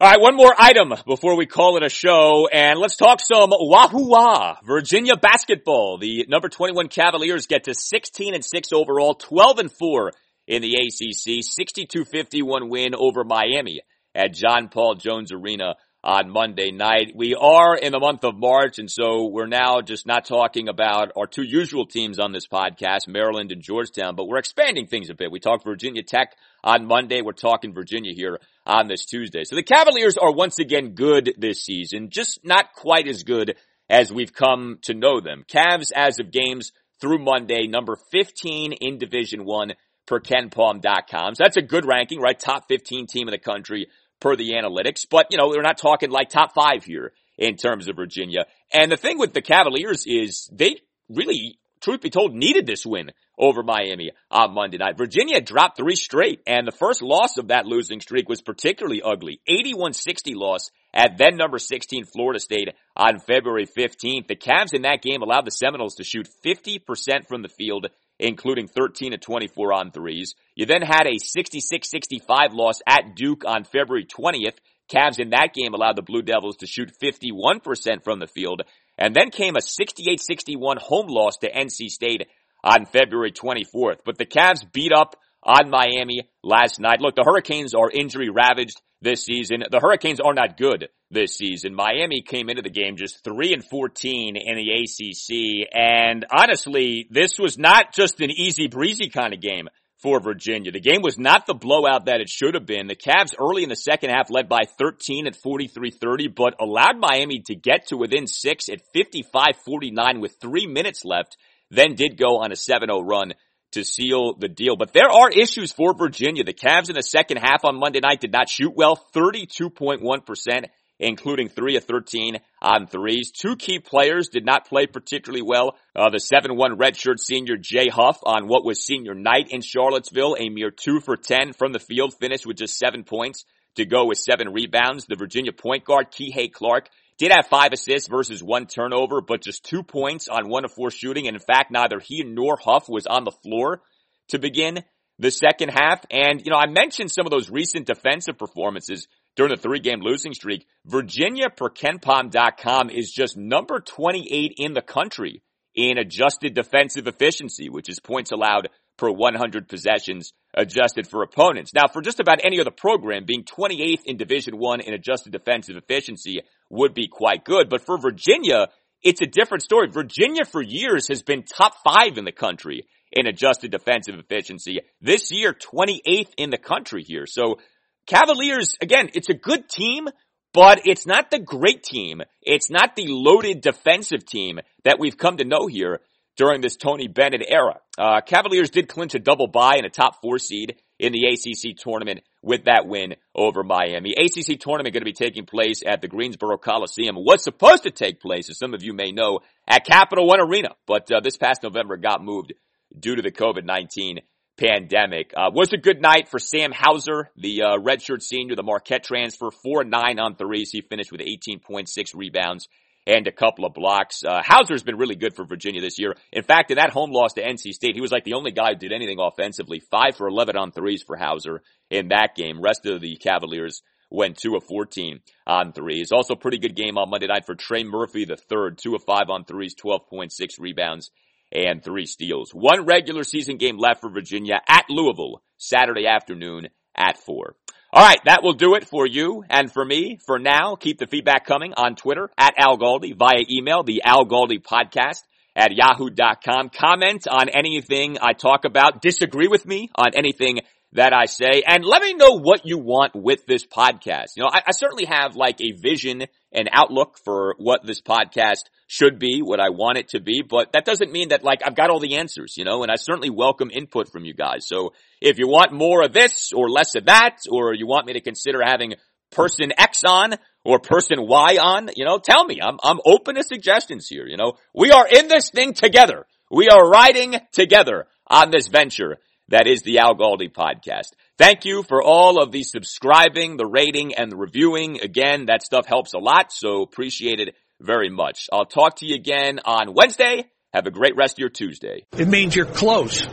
All right, one more item before we call it a show, and let's talk some Wahoo Wah, Virginia basketball. The number twenty-one Cavaliers get to sixteen and six overall, twelve and four in the A C C, sixty-two fifty-one win over Miami at John Paul Jones Arena on Monday night. We are in the month of March, and so we're now just not talking about our two usual teams on this podcast, Maryland and Georgetown, but we're expanding things a bit. We talked Virginia Tech on Monday. We're talking Virginia here on this Tuesday. So the Cavaliers are once again good this season, just not quite as good as we've come to know them. Cavs, as of games through Monday, number fifteen in Division One per Ken Palm dot com. So that's a good ranking, right? Top fifteen team in the country per the analytics, but, you know, we're not talking like top five here in terms of Virginia. And the thing with the Cavaliers is they really, truth be told, needed this win over Miami on Monday night. Virginia dropped three straight, and the first loss of that losing streak was particularly ugly. eighty-one sixty loss at then number sixteen Florida State on February fifteenth. The Cavs in that game allowed the Seminoles to shoot fifty percent from the field, including thirteen to twenty-four on threes. You then had a sixty-six sixty-five loss at Duke on February twentieth. Cavs in that game allowed the Blue Devils to shoot fifty-one percent from the field. And then came a sixty-eight sixty-one home loss to N C State on February twenty-fourth. But the Cavs beat up on Miami last night. Look, the Hurricanes are injury ravaged this season. The Hurricanes are not good this season. Miami came into the game just three and fourteen in the A C C. And honestly, this was not just an easy breezy kind of game for Virginia. The game was not the blowout that it should have been. The Cavs early in the second half led by thirteen at forty-three thirty, but allowed Miami to get to within six at fifty-five forty-nine with three minutes left, then did go on a seven oh run to seal the deal. But there are issues for Virginia. The Cavs in the second half on Monday night did not shoot well, thirty-two point one percent including three of thirteen on threes. Two key players did not play particularly well. Uh, the seven one redshirt senior Jay Huff on what was senior night in Charlottesville, a mere two for ten from the field, finished with just seven points to go with seven rebounds. The Virginia point guard Kihei Clark did have five assists versus one turnover, but just two points on one of four shooting. And in fact, neither he nor Huff was on the floor to begin the second half. And, you know, I mentioned some of those recent defensive performances during the three-game losing streak. Virginia, per KenPom dot com, is just number twenty-eight in the country in adjusted defensive efficiency, which is points allowed per one hundred possessions adjusted for opponents. Now, for just about any other program, being twenty-eighth in Division One in adjusted defensive efficiency would be quite good. But for Virginia, it's a different story. Virginia for years has been top five in the country in adjusted defensive efficiency. This year, twenty-eighth in the country here. So Cavaliers, again, it's a good team, but it's not the great team. It's not the loaded defensive team that we've come to know here during this Tony Bennett era. Uh, Cavaliers did clinch a double bye and a top four seed in the A C C tournament with that win over Miami. A C C tournament going to be taking place at the Greensboro Coliseum. What's supposed to take place, as some of you may know, at Capital One Arena, but uh, this past November got moved due to the COVID nineteen pandemic. Uh, was a good night for Sam Hauser, the uh, redshirt senior, the Marquette transfer, four nine on threes. He finished with eighteen point six rebounds and a couple of blocks. Uh, Hauser's been really good for Virginia this year. In fact, in that home loss to N C State, he was like the only guy who did anything offensively. five for eleven on threes for Hauser in that game. Rest of the Cavaliers went two of fourteen on threes. Also, pretty good game on Monday night for Trey Murphy the third, two of five on threes, twelve point six rebounds and three steals. One regular season game left for Virginia at Louisville Saturday afternoon at four. All right, that will do it for you and for me for now. Keep the feedback coming on Twitter, at Al Galdi, via email, the Al Galdi Podcast at yahoo dot com. Comment on anything I talk about. Disagree with me on anything that I say. And let me know what you want with this podcast. You know, I, I certainly have like a vision and outlook for what this podcast should be, what I want it to be, but that doesn't mean that like I've got all the answers, you know, and I certainly welcome input from you guys. So if you want more of this or less of that, or you want me to consider having person X on or person Y on, you know, tell me. I'm, I'm open to suggestions here, you know. We are in this thing together. We are riding together on this venture that is the Al Galdi Podcast. Thank you for all of the subscribing, the rating, and the reviewing. Again, that stuff helps a lot, so appreciate it very much. I'll talk to you again on Wednesday. Have a great rest of your Tuesday. It means you're close.